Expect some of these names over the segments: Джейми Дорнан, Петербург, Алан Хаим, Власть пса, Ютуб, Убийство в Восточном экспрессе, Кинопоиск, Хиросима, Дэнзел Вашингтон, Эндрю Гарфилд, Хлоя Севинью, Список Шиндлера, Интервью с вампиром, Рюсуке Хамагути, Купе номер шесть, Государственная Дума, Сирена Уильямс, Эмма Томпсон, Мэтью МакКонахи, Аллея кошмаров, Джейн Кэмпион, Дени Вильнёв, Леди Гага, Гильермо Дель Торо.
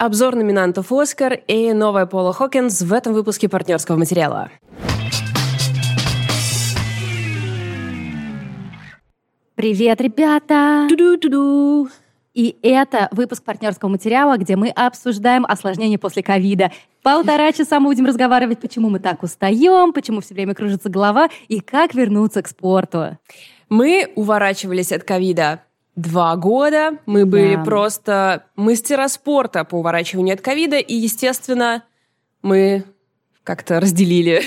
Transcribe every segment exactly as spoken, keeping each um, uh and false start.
обзор номинантов «Оскар» и новая Пола Хокинс в этом выпуске партнерского материала. Привет, ребята! Ту-ду-ту-ду! И это выпуск партнерского материала, где мы обсуждаем осложнения после ковида. Полтора часа мы будем разговаривать, почему мы так устаем, почему все время кружится голова и как вернуться к спорту. Мы уворачивались от ковида два года, мы были да. просто мастера спорта по уворачиванию от ковида, и, естественно, мы как-то разделили,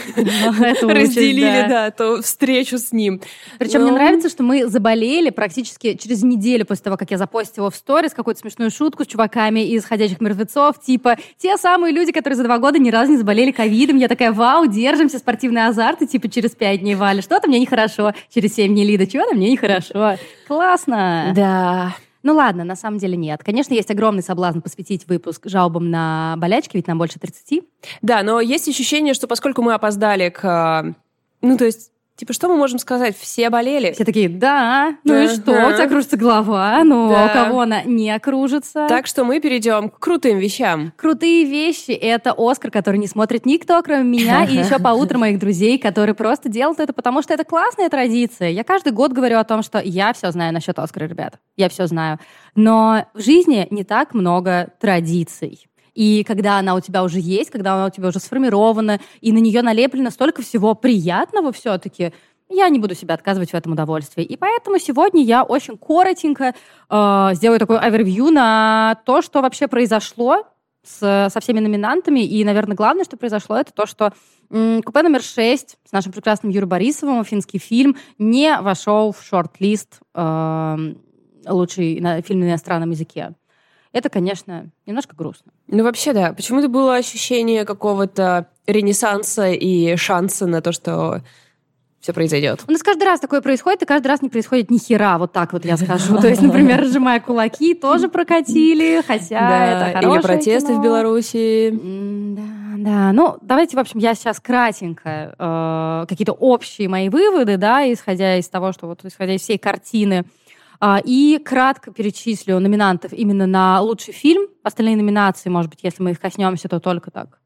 разделили, да, то встречу с ним. Причем мне нравится, что мы заболели практически через неделю после того, как я запостила в сторис какую-то смешную шутку с чуваками из «Ходячих мертвецов», типа те самые люди, которые за два года ни разу не заболели ковидом. Я такая: вау, держимся, спортивный азарт, и типа через пять дней Валя, что-то мне нехорошо, через семь дней Лида, чего-то мне нехорошо. Классно. Да. Ну ладно, на самом деле нет. Конечно, есть огромный соблазн посвятить выпуск жалобам на болячки, ведь нам больше тридцати. Да, но есть ощущение, что поскольку мы опоздали к... Ну, то есть, типа, что мы можем сказать? Все болели. Все такие: да, ну и что? У тебя кружится голова, ну а у кого она не кружится? Так что мы перейдем к крутым вещам. Крутые вещи — это «Оскар», который не смотрит никто, кроме меня, и еще по утру моих друзей, которые просто делают это, потому что это классная традиция. Я каждый год говорю о том, что я все знаю насчет «Оскара», ребята. Я все знаю. Но в жизни не так много традиций. И когда она у тебя уже есть, когда она у тебя уже сформирована, и на нее налеплено столько всего приятного все-таки, я не буду себя отказывать в этом удовольствии. И поэтому сегодня я очень коротенько э, сделаю такой овервью на то, что вообще произошло с, со всеми номинантами. И, наверное, главное, что произошло, это то, что м, «Купе номер шесть» с нашим прекрасным Юрой Борисовым, финский фильм, не вошел в шорт-лист э, лучший на, фильм на иностранном языке. Это, конечно, немножко грустно. Ну, вообще, да. Почему-то было ощущение какого-то ренессанса и шанса на то, что все произойдет. У нас каждый раз такое происходит, и каждый раз не происходит ни хера, вот так вот я скажу. То есть, например, «Разжимая кулаки» тоже прокатили, хотя это хорошее кино. Или протесты в Беларуси. Да, да. Ну, давайте, в общем, я сейчас кратенько какие-то общие мои выводы, да, исходя из того, что вот, исходя из всей картины, и кратко перечислю номинантов именно на лучший фильм. Остальные номинации, может быть, если мы их коснемся, то только так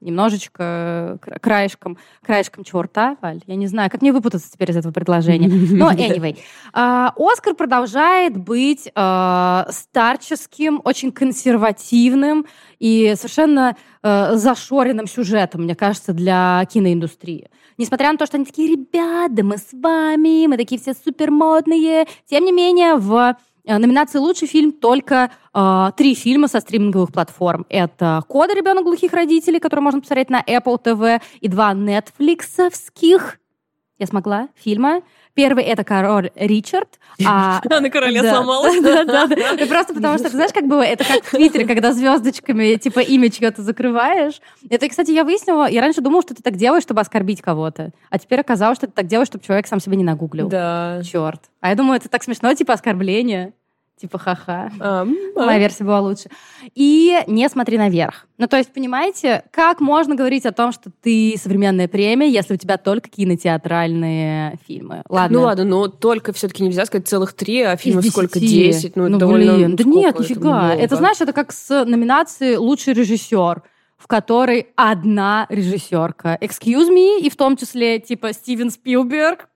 немножечко краешком, краешком черта, Валь. Я не знаю, как мне выпутаться теперь из этого предложения. Но anyway. «Оскар» продолжает быть старческим, очень консервативным и совершенно зашоренным сюжетом, мне кажется, для киноиндустрии. Несмотря на то, что они такие: ребята, мы с вами, мы такие все супермодные. Тем не менее, в номинации «Лучший фильм» только э, три фильма со стриминговых платформ. Это «кода. Ребенок глухих родителей», который можно посмотреть на Apple ти ви, и два нетфликсовских, я смогла, фильма. Первый — это «Король Ричард». А на короле сломалась. Просто потому что, знаешь, как было? Это как в Твиттере, когда звездочками типа имя чьё-то закрываешь. Это, кстати, я выяснила. Я раньше думала, что ты так делаешь, чтобы оскорбить кого-то. А теперь оказалось, что ты так делаешь, чтобы человек сам себя не нагуглил. Да. Чёрт. А я думаю, это так смешно, типа оскорбление. Типа ха-ха. Моя версия была лучше. И «Не смотри наверх». Ну, то есть, понимаете, как можно говорить о том, что ты современная премия, если у тебя только кинотеатральные фильмы? Ладно. Ну ладно, но только все-таки нельзя сказать целых три, а фильмов сколько? Десять? Ну, ну блин, да нет, нифига. Это, это, знаешь, это как с номинацией «Лучший режиссер», в которой одна режиссерка. Excuse me, и в том числе, типа, Стивен Спилберг.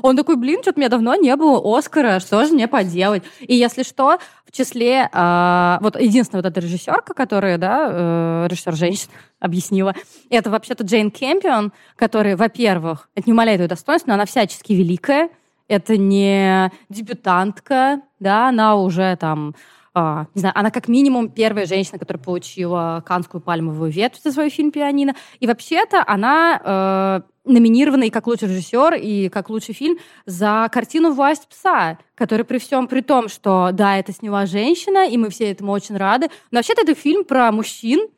Он такой: блин, что-то у меня давно не было «Оскара», что же мне поделать? И если что, в числе... Э, вот единственная вот эта режиссерка, которая, да, э, режиссер-женщина, объяснила, это вообще-то Джейн Кэмпион, которая, во-первых, это не умаляет ее достоинства, но она всячески великая, это не дебютантка, да, она уже там... Uh, не знаю, она как минимум первая женщина, которая получила Каннскую пальмовую ветвь за свой фильм «Пианино». И вообще-то она э, номинирована и как лучший режиссер, и как лучший фильм за картину «Власть пса», которая при всем при том, что да, это сняла женщина, и мы все этому очень рады, но вообще-то это фильм про мужчин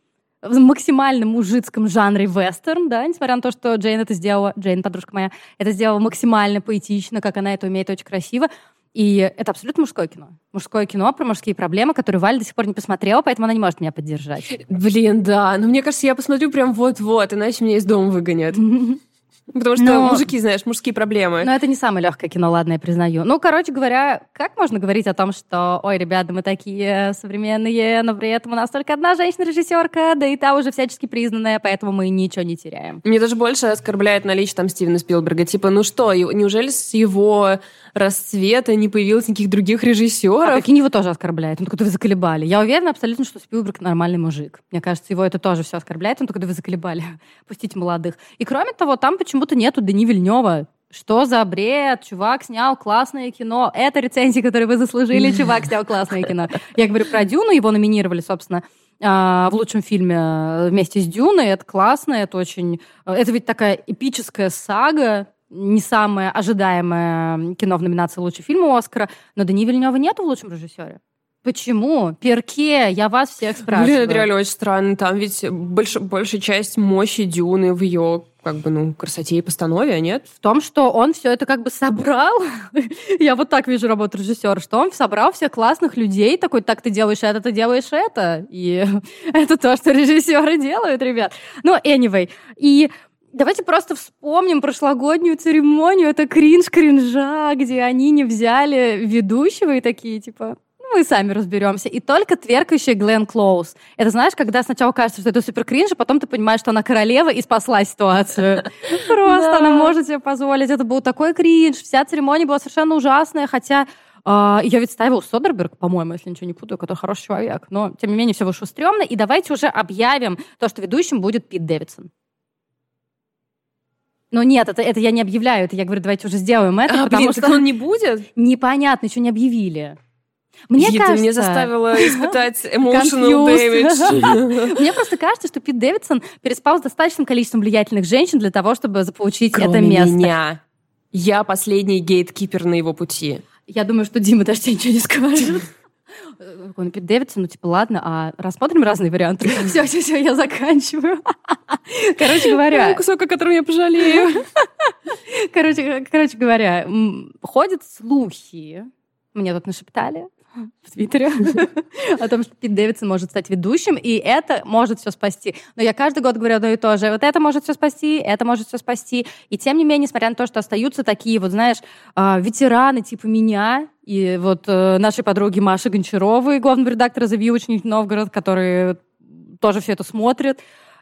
в максимально мужицком жанре вестерн, да, несмотря на то, что Джейн это сделала, Джейн, подружка моя, это сделала максимально поэтично, как она это умеет, очень красиво. И это абсолютно мужское кино. Мужское кино про мужские проблемы, которые Валя до сих пор не посмотрела, поэтому она не может меня поддержать. Блин, да. Но мне кажется, я посмотрю прям вот-вот, иначе меня из дома выгонят. Потому что но... мужики, знаешь, мужские проблемы. Но это не самое легкое кино, ладно, я признаю. Ну, короче говоря, как можно говорить о том, что, ой, ребята, мы такие современные, но при этом у нас только одна женщина-режиссерка, да и та уже всячески признанная, поэтому мы ничего не теряем. Мне даже больше оскорбляет наличие там Стивена Спилберга. Типа, ну что, неужели с его расцвета не появилось никаких других режиссеров? А Пекин его тоже оскорбляет. Он такой, вы заколебали. Я уверена абсолютно, что Спилберг нормальный мужик. Мне кажется, его это тоже все оскорбляет. Он такой, да вы заколебали. Пустите молодых. И кроме того, там почему-то нету Дени Вильнёва. Что за бред? Чувак снял классное кино. Это рецензии, которые вы заслужили. Чувак снял классное кино. Я говорю про Дюну. Его номинировали, собственно, в лучшем фильме вместе с Дюной. Это классно. Это очень... Это ведь такая эпическая сага. Не самое ожидаемое кино в номинации «Лучший фильм» у Оскара. Но Дени Вильнёва нету в лучшем режиссере. Почему? Перке, я вас всех спрашиваю. Блин, это реально очень странно. Там ведь больш, большая часть мощи Дюны в ее, как бы, ну, красоте и постанове, нет? В том, что он все это как бы собрал. Я вот так вижу работу режиссера, что он собрал всех классных людей. Такой, так ты делаешь это, ты делаешь это. И это то, что режиссеры делают, ребят. Ну, anyway. И... Давайте просто вспомним прошлогоднюю церемонию. Это кринж-кринжа, где они не взяли ведущего и такие, типа, ну, мы сами разберемся. И только тверкающая Глен Клоуз. Это, знаешь, когда сначала кажется, что это супер-кринж, а потом ты понимаешь, что она королева и спасла ситуацию. Просто она может себе позволить. Это был такой кринж. Вся церемония была совершенно ужасная, хотя... Uh, ее ведь ставил Содерберг, по-моему, если ничего не путаю, который хороший человек. Но, тем не менее, все вышло стрёмно. И давайте уже объявим то, что ведущим будет Пит Дэвидсон. Ну нет, это, это я не объявляю, это я говорю, давайте уже сделаем это, а, потому блин, что... так он не будет? Непонятно, еще не объявили. Мне Ей, кажется... Ты меня заставила испытать emotional damage. Мне просто кажется, что Пит Дэвидсон переспал с достаточным количеством влиятельных женщин для того, чтобы заполучить это место. Кроме меня. Я последний гейткипер на его пути. Я думаю, что Дима даже тебе ничего не скажет. Он Пит Дэвидсон, ну типа ладно, а рассмотрим разные варианты. Все, все, все, я заканчиваю. Короче говоря... Кусок, о котором я пожалею. Короче, короче говоря, ходят слухи, мне тут нашептали в Твиттере, о том, что Пит Дэвидсон может стать ведущим, и это может все спасти. Но я каждый год говорю одно и то же. Вот это может все спасти, это может все спасти. И тем не менее, несмотря на то, что остаются такие, вот знаешь, ветераны типа меня, и вот нашей подруги Маши Гончаровой, главного редактора «The View», «Ученик Новгород», которые тоже все это смотрят.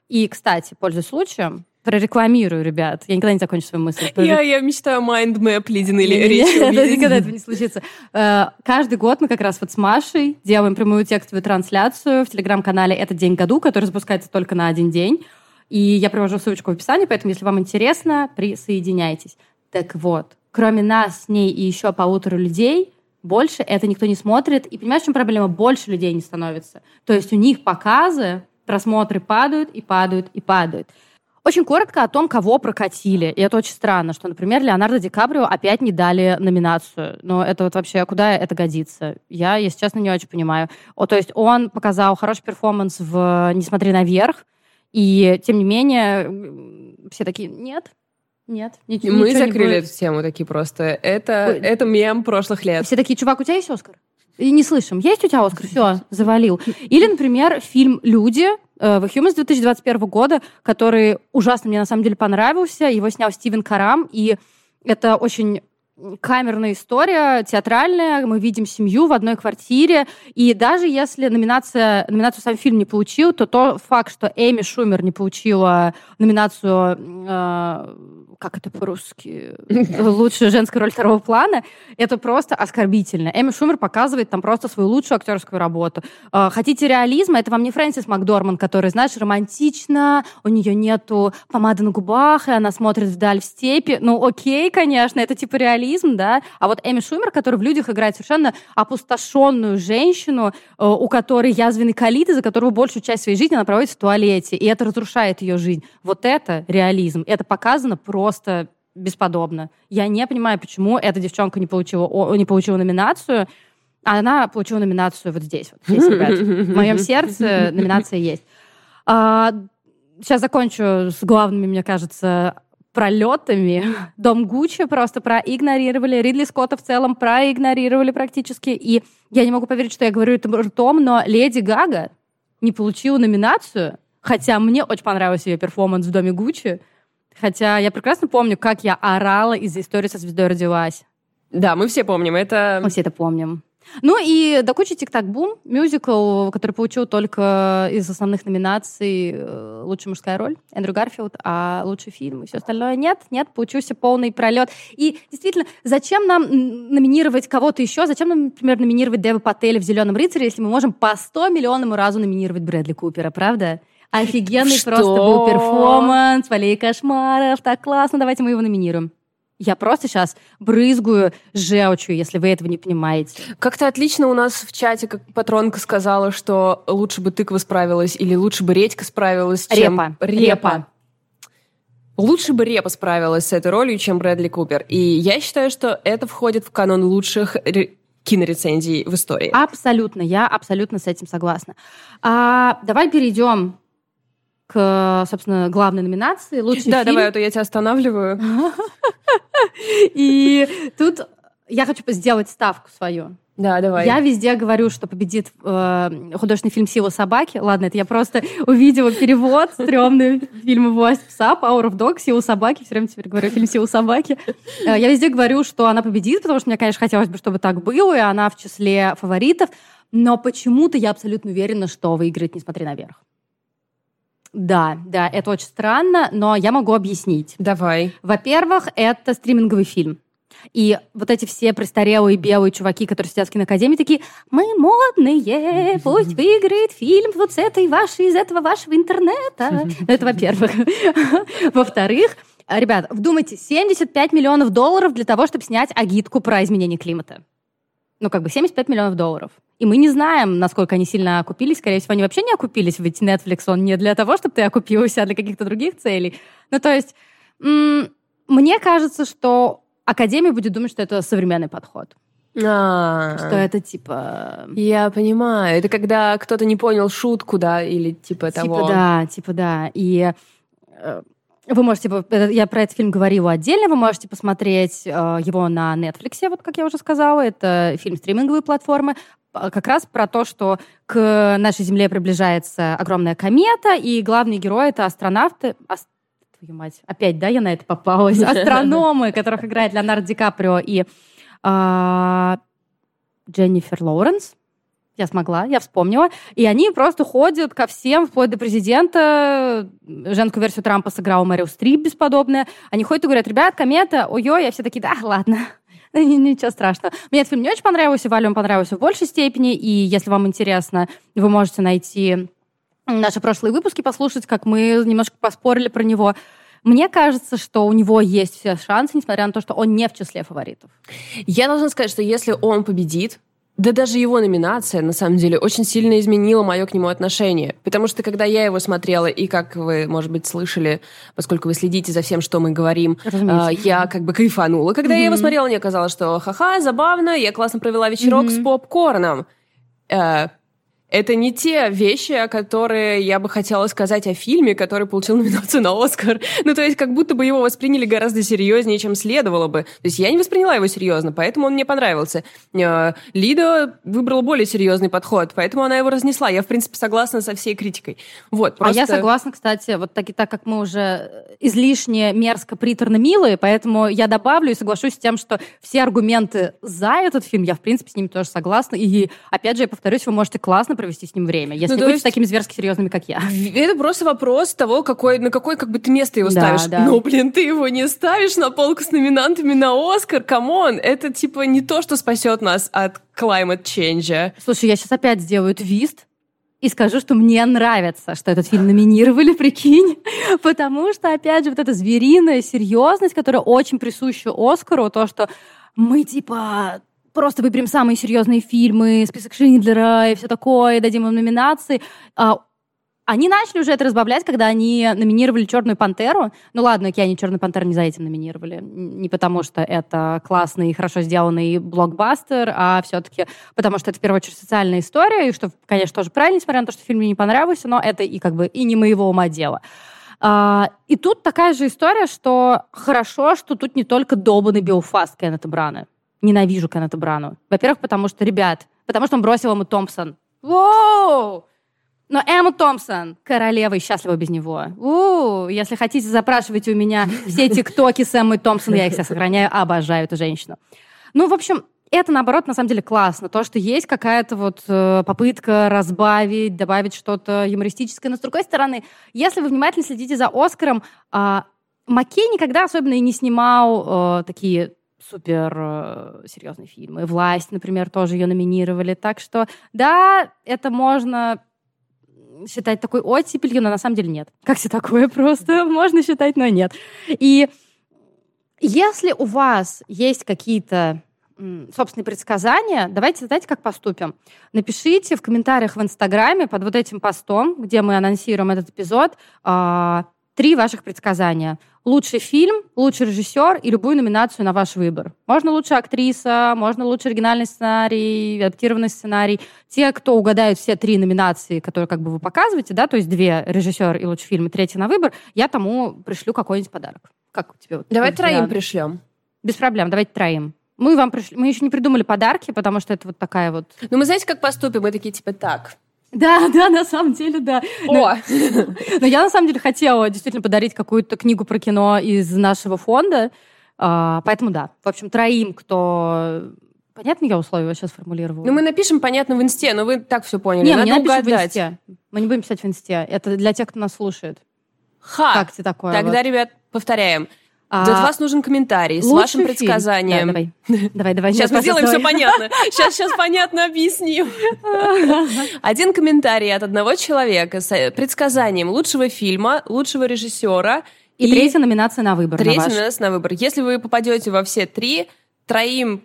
И, кстати, пользуясь случаем, прорекламирую, ребят. Я никогда не закончу свою мысль. Прорек... Я, я мечтаю майндмэп ледяной речи увидеть. Никогда этого не случится. Каждый год мы как раз вот с Машей делаем прямую текстовую трансляцию в телеграм-канале «Этот день году», который запускается только на один день. И я привожу ссылочку в описании, поэтому, если вам интересно, присоединяйтесь. Так вот, кроме нас с ней и еще полутора людей, больше это никто не смотрит. И понимаешь, в чем проблема? Больше людей не становится. То есть у них показы, просмотры падают и падают и падают. Очень коротко о том, кого прокатили. И это очень странно, что, например, Леонардо Ди Каприо опять не дали номинацию. Но это вот вообще, куда это годится? Я, если честно, не очень понимаю. О, то есть он показал хороший перформанс в «Не смотри наверх», и, тем не менее, все такие «нет». Нет, ничего, мы ничего закрыли не эту тему такие просто. Это, Ой, это мем прошлых лет. Все такие, чувак, у тебя есть «Оскар»? И не слышим. Есть у тебя «Оскар»? Все, завалил. Или, например, фильм «Люди», The Humans две тысячи двадцать первого года, который ужасно мне на самом деле понравился. Его снял Стивен Карам, и это очень камерная история, театральная. Мы видим семью в одной квартире, и даже если номинация, номинацию сам фильм не получил, то тот факт, что Эми Шумер не получила номинацию, э, как это по-русски, лучшую женскую роль второго плана, это просто оскорбительно. Эми Шумер показывает там просто свою лучшую актерскую работу. Э, хотите реализма? Это вам не Фрэнсис МакДорман, который, знаешь, романтично, у нее нету помады на губах, и она смотрит вдаль в степи. Ну, окей, конечно, это типа реализм. Да? А вот Эми Шумер, которая в «Людях» играет совершенно опустошенную женщину, у которой язвенный колит, из-за которого большую часть своей жизни она проводит в туалете, и это разрушает ее жизнь. Вот это реализм. Это показано просто бесподобно. Я не понимаю, почему эта девчонка не получила, не получила номинацию, а она получила номинацию вот здесь. Вот здесь, ребят. В моем сердце номинация есть. Сейчас закончу с главными, мне кажется, пролетами. Дом Гуччи просто проигнорировали. Ридли Скотта в целом проигнорировали практически. И я не могу поверить, что я говорю это ртом, но Леди Гага не получила номинацию, хотя мне очень понравился ее перформанс в Доме Гуччи. Хотя я прекрасно помню, как я орала из-за истории со звездой родилась. Да, мы все помним это. Мы все это помним. Ну и до кучи «Тик-так-бум», мюзикл, который получил только из основных номинаций лучшая мужская роль, Эндрю Гарфилд, а лучший фильм и все остальное нет, нет, получился полный пролет. И действительно, зачем нам номинировать кого-то еще? Зачем нам, например, номинировать Дэва Пателя в «Зеленом рыцаре», если мы можем по сто миллионному разу номинировать Брэдли Купера, правда? Офигенный Что? Просто был перформанс, «Полей кошмаров», так классно, давайте мы его номинируем. Я просто сейчас брызгаю желчью, если вы этого не понимаете. Как-то отлично у нас в чате, как патронка сказала, что лучше бы тыква справилась или лучше бы редька справилась, чем... Репа. Репа. Репа. Лучше бы Репа справилась с этой ролью, чем Брэдли Купер. И я считаю, что это входит в канон лучших ре... кинорецензий в истории. Абсолютно. Я абсолютно с этим согласна. А, давай перейдем к, собственно, главной номинации. Лучший да, фильм. Да, давай, а то я тебя останавливаю. И тут я хочу сделать ставку свою. Да, давай. Я везде говорю, что победит э, художественный фильм «Сила собаки». Ладно, это я просто увидела перевод стрёмный фильма «Власть пса», «Power of Dog», «Сила собаки». Все время теперь говорю фильм «Сила собаки». Э, я везде говорю, что она победит, потому что мне, конечно, хотелось бы, чтобы так было, и она в числе фаворитов. Но почему-то я абсолютно уверена, что выиграет «Не смотри наверх». Да, да, это очень странно, но я могу объяснить. Давай. Во-первых, это стриминговый фильм. И вот эти все престарелые белые чуваки, которые сидят в киноакадемии, такие, мы модные, пусть выиграет фильм вот с этой вашей, из этого вашего интернета. Это во-первых. Во-вторых, ребят, вдумайтесь, семьдесят пять миллионов долларов для того, чтобы снять агитку про изменение климата. Ну, как бы семьдесят пять миллионов долларов. И мы не знаем, насколько они сильно окупились. Скорее всего, они вообще не окупились, ведь Netflix, он не для того, чтобы ты окупился, а для каких-то других целей. Ну, то есть, м- мне кажется, что Академия будет думать, что это современный подход. А-а-а. Что это типа... Я понимаю. Это когда кто-то не понял шутку, да, или типа, типа того. Типа да, типа да. И... Вы можете, я про этот фильм говорила отдельно, вы можете посмотреть его на Netflix, вот как я уже сказала, это фильм стриминговой платформы, как раз про то, что к нашей Земле приближается огромная комета, и главные герои — это астронавты, ас... твою мать, опять, да, я на это попалась, астрономы, которых играет Леонардо Ди Каприо и Дженнифер Лоуренс. Я смогла, я вспомнила. И они просто ходят ко всем, вплоть до президента. Женскую версию Трампа сыграла Мэрил Стрип бесподобная. Они ходят и говорят, ребят, комета, ой-ой. А все такие, да, ладно, ничего страшного. Мне этот фильм не очень понравился, Вале он понравился в большей степени. И если вам интересно, вы можете найти наши прошлые выпуски, послушать, как мы немножко поспорили про него. Мне кажется, что у него есть все шансы, несмотря на то, что он не в числе фаворитов. Я должна сказать, что если он победит, да даже его номинация, на самом деле, очень сильно изменила мое к нему отношение. Потому что, когда я его смотрела, и, как вы, может быть, слышали, поскольку вы следите за всем, что мы говорим, э, я как бы кайфанула. Когда mm-hmm. я его смотрела, мне казалось, что ха-ха, забавно, я классно провела вечерок mm-hmm. с попкорном. Э, это не те вещи, которые я бы хотела сказать о фильме, который получил номинацию на «Оскар». Ну, то есть, как будто бы его восприняли гораздо серьезнее, чем следовало бы. То есть, я не восприняла его серьезно, поэтому он мне понравился. Лида выбрала более серьезный подход, поэтому она его разнесла. Я, в принципе, согласна со всей критикой. Вот, просто... А я согласна, кстати, вот так, так как мы уже излишне мерзко, приторно милые, поэтому я добавлю и соглашусь с тем, что все аргументы за этот фильм, я, в принципе, с ними тоже согласна. И, опять же, я повторюсь, вы можете классно провести с ним время, если ну, быть есть... такими зверски серьезными, как я. Это просто вопрос того, какой, на какой как бы ты место его да, ставишь. Да. Но, блин, ты его не ставишь на полку с номинантами на «Оскар», камон! Это, типа, не то, что спасет нас от climate change. Слушай, я сейчас опять сделаю твист и скажу, что мне нравится, что этот фильм номинировали, прикинь, потому что, опять же, вот эта звериная серьезность, которая очень присуща «Оскару», то, что мы, типа... просто выберем самые серьезные фильмы, список Шиндлера и все такое, дадим им номинации. Они начали уже это разбавлять, когда они номинировали «Черную пантеру». Ну ладно, окей, они «Черную пантеру» не за этим номинировали. Не потому что это классный, хорошо сделанный блокбастер, а все-таки потому что это, в первую очередь, социальная история, и что, конечно, тоже правильно, несмотря на то, что фильм мне не понравился, но это и как бы и не моего ума дело. И тут такая же история, что хорошо, что тут не только долбанный Белфаст Кеннета Брана. Ненавижу Кеннета Брану. Во-первых, потому что, ребят, потому что он бросил ему Томпсон. Воу! Но Эмма Томпсон, королева, и счастлива без него. У-у-у, если хотите, запрашивайте у меня все тиктоки с Эммой Томпсон. Я их все сохраняю, обожаю эту женщину. Ну, в общем, это, наоборот, на самом деле классно. То, что есть какая-то вот попытка разбавить, добавить что-то юмористическое. Но, с другой стороны, если вы внимательно следите за Оскаром, Маккей никогда особенно и не снимал такие... супер серьезные фильмы. «Власть», например, тоже ее номинировали. Так что, да, это можно считать такой оттепелью, но на самом деле нет. Как все такое просто? Можно считать, но нет. И если у вас есть какие-то собственные предсказания, давайте, знаете, как поступим. Напишите в комментариях в Инстаграме под вот этим постом, где мы анонсируем этот эпизод, три ваших предсказания. Лучший фильм, лучший режиссер и любую номинацию на ваш выбор. Можно лучшая актриса, можно лучший оригинальный сценарий, адаптированный сценарий. Те, кто угадают все три номинации, которые как бы вы показываете, да, то есть две, режиссер и лучший фильм, и третий на выбор, я тому пришлю какой-нибудь подарок. Как тебе? Вот, давай троим вариант? Пришлем. Без проблем, давайте троим. Мы вам пришли, мы еще не придумали подарки, потому что это вот такая вот... Ну, мы знаете, как поступим? Мы такие, типа, так... Да, да, на самом деле, да. О! Но, но я, на самом деле, хотела действительно подарить какую-то книгу про кино из нашего фонда, поэтому да. В общем, троим, кто... Понятно, я условия сейчас формулировала? Ну, мы напишем, понятно, в Инсте, но вы так все поняли. Не, мы не напишем в Инсте. Мы не будем писать в Инсте. Это для тех, кто нас слушает. Ха! Как тебе такое? Тогда, вот, ребят, повторяем. От вас нужен комментарий с вашим фильм. Предсказанием. Да, давай. давай, давай. Сейчас мы сделаем все понятно. Сейчас, сейчас понятно объясним. Один комментарий от одного человека с предсказанием лучшего фильма, лучшего режиссера. И, и третья номинация на выбор. Третья на номинация на выбор. Если вы попадете во все три, троим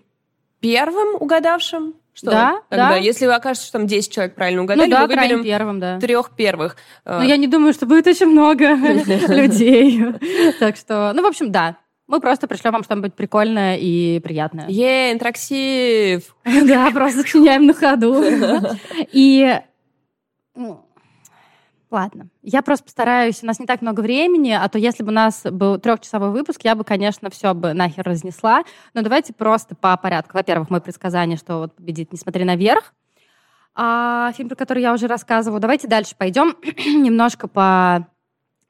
первым угадавшим, что да, тогда? Да. Если вы окажете, что там десять человек правильно угадали, ну, да, мы выберем первым, да. трех первых. Но я не думаю, что будет очень много людей. Так что, ну, в общем, да. Мы просто пришлем вам что-нибудь прикольное и приятное. Е, интерактив! Да, просто сочиняем на ходу. И... Ладно. Я просто постараюсь... У нас не так много времени, а то если бы у нас был трехчасовой выпуск, я бы, конечно, все бы нахер разнесла. Но давайте просто по порядку. Во-первых, мое предсказание, что вот победит «Не смотри наверх». А, фильм, про который я уже рассказывала. Давайте дальше пойдем немножко по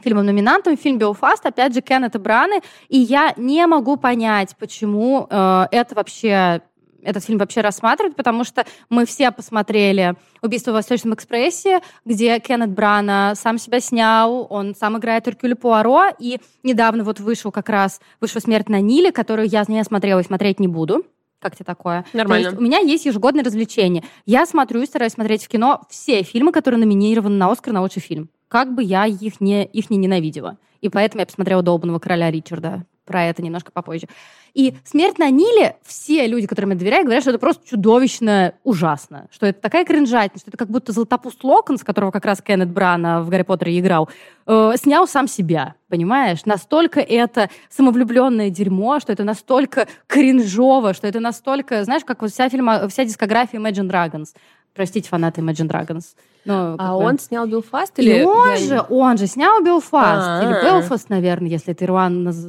фильмам-номинантам. Фильм «Белфаст», опять же, Кеннета Браны. И я не могу понять, почему э, это вообще... этот фильм вообще рассматривать, потому что мы все посмотрели «Убийство в Восточном экспрессе», где Кеннет Брана сам себя снял, он сам играет Эркюля Пуаро, и недавно вот вышел как раз, вышла «Смерть на Ниле», которую я не смотрела и смотреть не буду. Как тебе такое? Нормально. То есть у меня есть ежегодное развлечение. Я смотрю и стараюсь смотреть в кино все фильмы, которые номинированы на «Оскар» на лучший фильм. Как бы я их не, их не ненавидела. И поэтому я посмотрела «Долбанного короля Ричарда». Про это немножко попозже. И «Смерть на Ниле», все люди, которым я доверяю, говорят, что это просто чудовищно ужасно, что это такая кринжатина, что это как будто Златопуст Локонс, которого как раз Кеннет Брана в «Гарри Поттере» играл, э, снял сам себя, понимаешь? Настолько это самовлюбленное дерьмо, что это настолько кринжово, что это настолько, знаешь, как вот вся, фильма, вся дискография Imagine Dragons. Простите, фанаты Imagine Dragons. Но, а он бы... снял «Белфаст»? Или... Он, я... же, он же снял «Белфаст». А-а-а. Или «Белфаст», наверное, если это Ирланд... наз...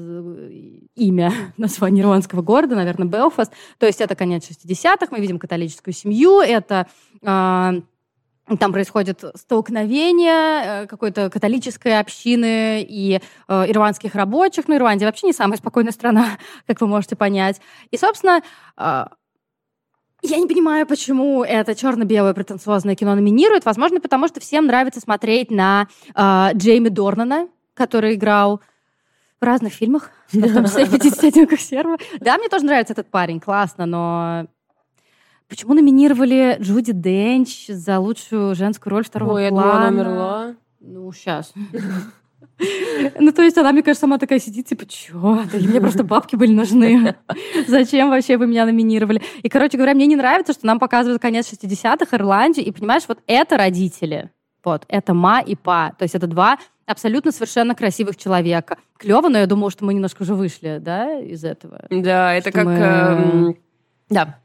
имя названия ирландского города, наверное, «Белфаст». То есть это конец шестидесятых, мы видим католическую семью, это... Э- Там происходит столкновение какой-то католической общины и э, ирландских рабочих. Ну, Ирландия вообще не самая спокойная страна, как вы можете понять. И, собственно... Э- Я не понимаю, почему это черно-белое претенциозное кино номинирует. Возможно, потому что всем нравится смотреть на э, Джейми Дорнана, который играл в разных фильмах, в том числе в «пятидесяти оттенках серого». Да, мне тоже нравится этот парень, классно, но... Почему номинировали Джуди Денч за лучшую женскую роль второго Ой, плана? Ой, она умерла. Ну, сейчас... Ну, то есть она, мне кажется, сама такая сидит, типа, чё? Мне просто бабки были нужны. Зачем вообще вы меня номинировали? И, короче говоря, мне не нравится, что нам показывают конец шестидесятых, Ирландию, и, понимаешь, вот это родители. Вот, это ма и па. То есть это два абсолютно совершенно красивых человека. Клёво, но я думала, что мы немножко уже вышли, да, из этого. Да, это как... Мы... Эм... Да.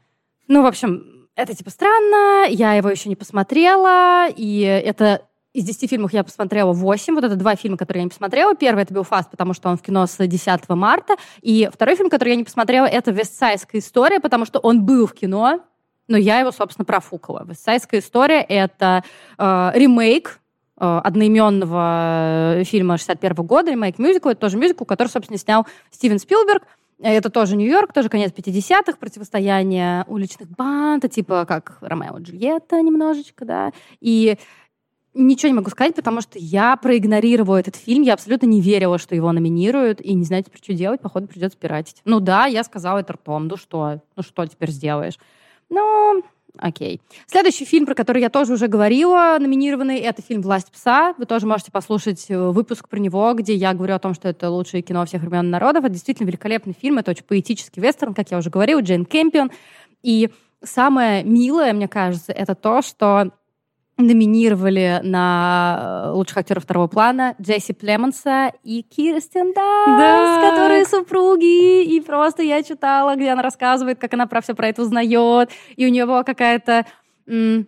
Ну, в общем, это, типа, странно, я его еще не посмотрела, и это... Из десяти фильмов я посмотрела восемь. Вот это два фильма, которые я не посмотрела. Первый — это «Белфаст», потому что он в кино с десятого марта. И второй фильм, который я не посмотрела, это «Вестсайская история», потому что он был в кино но я его, собственно, профукала. «Вестсайская история» — это э, ремейк э, одноименного фильма шестьдесят первого года, ремейк мюзикла, это тоже мюзикл, который, собственно, снял Стивен Спилберг. Это тоже Нью-Йорк, тоже конец пятидесятых, противостояние уличных банд, типа как Ромео и Джульетта немножечко, да. И ничего не могу сказать, потому что я проигнорировала этот фильм, я абсолютно не верила, что его номинируют, и не знаю теперь, что делать, походу придется пиратить. Ну да, я сказала это ртом, ну что, ну что теперь сделаешь? Ну, окей. Следующий фильм, про который я тоже уже говорила, номинированный, это фильм «Власть пса». Вы тоже можете послушать выпуск про него, где я говорю о том, что это лучшее кино всех времен и народов. Это действительно великолепный фильм, это очень поэтический вестерн, как я уже говорила, Джейн Кэмпион. И самое милое, мне кажется, это то, что номинировали на лучших актеров второго плана Джесси Племонса и Кирстен Данст, да, которые супруги. И просто я читала, где она рассказывает, как она про все про это узнает. И у нее была какая-то м-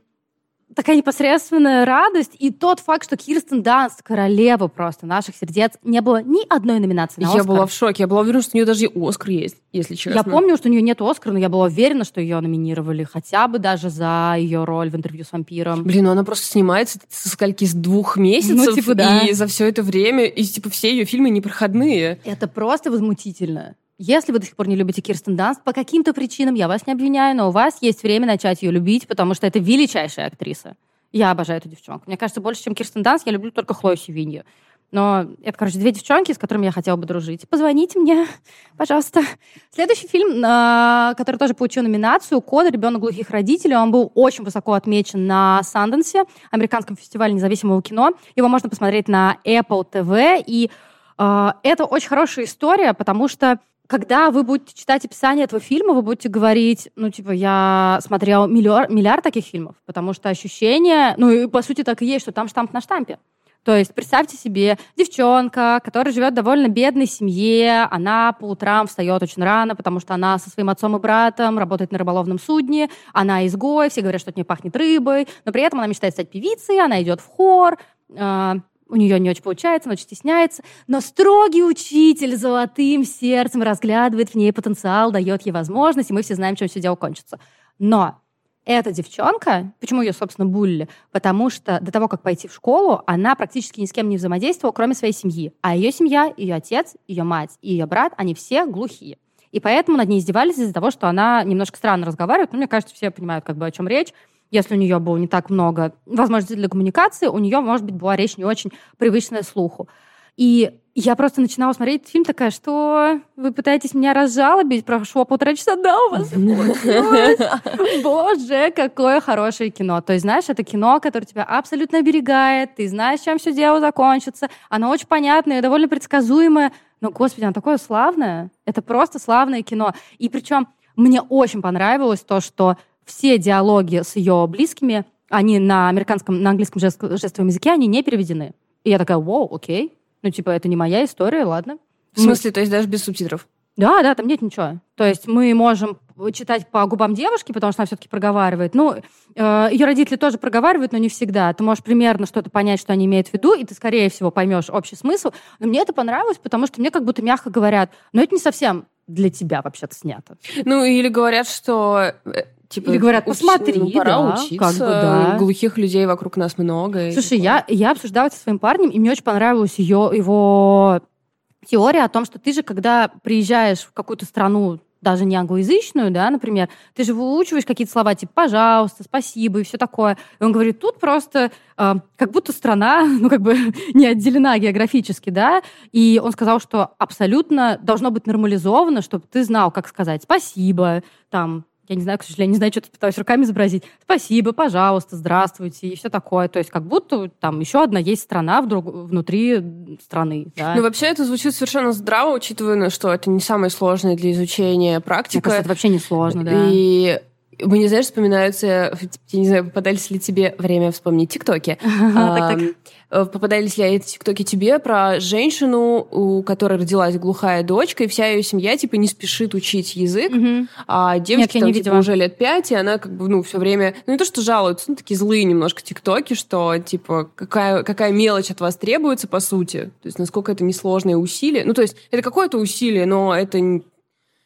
такая непосредственная радость. И тот факт, что Кирстен Данст, королева просто наших сердец, не было ни одной номинации на Оскар. Я была в шоке. Я была уверена, что у нее даже Оскар есть, если честно. Я помню, что у нее нет Оскара, но я была уверена, что ее номинировали хотя бы даже за ее роль в интервью с вампиром. Блин, ну она просто снимается со скольки, с двух месяцев. Ну, типа, да. И за все это время, и типа все ее фильмы непроходные. Это просто возмутительно. Если вы до сих пор не любите Кирстен Данст, по каким-то причинам я вас не обвиняю, но у вас есть время начать ее любить, потому что это величайшая актриса. Я обожаю эту девчонку. Мне кажется, больше, чем Кирстен Данст, я люблю только Хлою Севинью. Но это, короче, две девчонки, с которыми я хотела бы дружить. Позвоните мне, пожалуйста. Следующий фильм, который тоже получил номинацию, «Кода. Ребенок глухих родителей». Он был очень высоко отмечен на Санденсе, американском фестивале независимого кино. Его можно посмотреть на Apple ти ви. И это очень хорошая история, потому что когда вы будете читать описание этого фильма, вы будете говорить, ну, типа, я смотрела миллиард, миллиард таких фильмов, потому что ощущение, ну, и по сути так и есть, что там штамп на штампе. То есть представьте себе девчонка, которая живет в довольно бедной семье, она по утрам встает очень рано, потому что она со своим отцом и братом работает на рыболовном судне, она изгой, все говорят, что от нее пахнет рыбой, но при этом она мечтает стать певицей, она идет в хор, э- у нее не очень получается, она очень стесняется, но строгий учитель золотым сердцем разглядывает в ней потенциал, дает ей возможность, и мы все знаем, чем все дело кончится. Но эта девчонка, почему ее, собственно, буллили? Потому что до того, как пойти в школу, она практически ни с кем не взаимодействовала, кроме своей семьи. А ее семья, ее отец, ее мать и ее брат, они все глухие. И поэтому над ней издевались из-за того, что она немножко странно разговаривает, но мне кажется, все понимают, как бы, о чем речь. Если у нее было не так много возможностей для коммуникации, у нее, может быть, была речь не очень привычная слуху. И я просто начинала смотреть этот фильм, такая, что вы пытаетесь меня разжалобить? Прошло полтора часа, да, у вас получилось. Боже, какое хорошее кино. То есть, знаешь, это кино, которое тебя абсолютно оберегает, ты знаешь, чем все дело закончится, оно очень понятное, довольно предсказуемое, но, господи, оно такое славное. Это просто славное кино. И причем мне очень понравилось то, что все диалоги с ее близкими, они на американском, на английском жест, жестовом языке, они не переведены. И я такая, вау, окей. Ну, типа, это не моя история, ладно. В смысле, мы... то есть даже без субтитров? Да, да, там нет ничего. То есть мы можем читать по губам девушки, потому что она все-таки проговаривает. Ну, э, ее родители тоже проговаривают, но не всегда. Ты можешь примерно что-то понять, что они имеют в виду, и ты, скорее всего, поймешь общий смысл. Но мне это понравилось, потому что мне как будто мягко говорят, но это не совсем для тебя вообще-то снято. Ну, или говорят, что... Типа, или говорят, посмотри, ну, пора да, учиться, как бы, да. Глухих людей вокруг нас много. Слушай, я, я обсуждала это со своим парнем, и мне очень понравилась ее, его теория о том, что ты же, когда приезжаешь в какую-то страну, даже не англоязычную, да, например, ты же выучиваешь какие-то слова, типа, пожалуйста, спасибо и все такое. И он говорит, тут просто э, как будто страна, ну, как бы не отделена географически, да, и он сказал, что абсолютно должно быть нормализовано, чтобы ты знал, как сказать спасибо, там, я не знаю, к сожалению, не знаю, что-то пытаюсь руками изобразить. Спасибо, пожалуйста, здравствуйте и все такое. То есть как будто там еще одна есть страна вдруг, внутри страны. Да? Ну, вообще это звучит совершенно здраво, учитывая, что это не самая сложная для изучения практика. Мне кажется, это вообще не сложно, да. И мне, знаешь, вспоминаются, я не знаю, попадались ли тебе, время вспомнить, тиктоки. Попадались ли эти тиктоки тебе про женщину, у которой родилась глухая дочка, и вся ее семья, типа, не спешит учить язык, mm-hmm. а девочки Нет, там, типа, уже лет пять, и она, как бы, ну, все время, ну, не то, что жалуются, ну, такие злые немножко тиктоки, что, типа, какая, какая мелочь от вас требуется, по сути, то есть, насколько это несложное усилие, ну, то есть, это какое-то усилие, но это...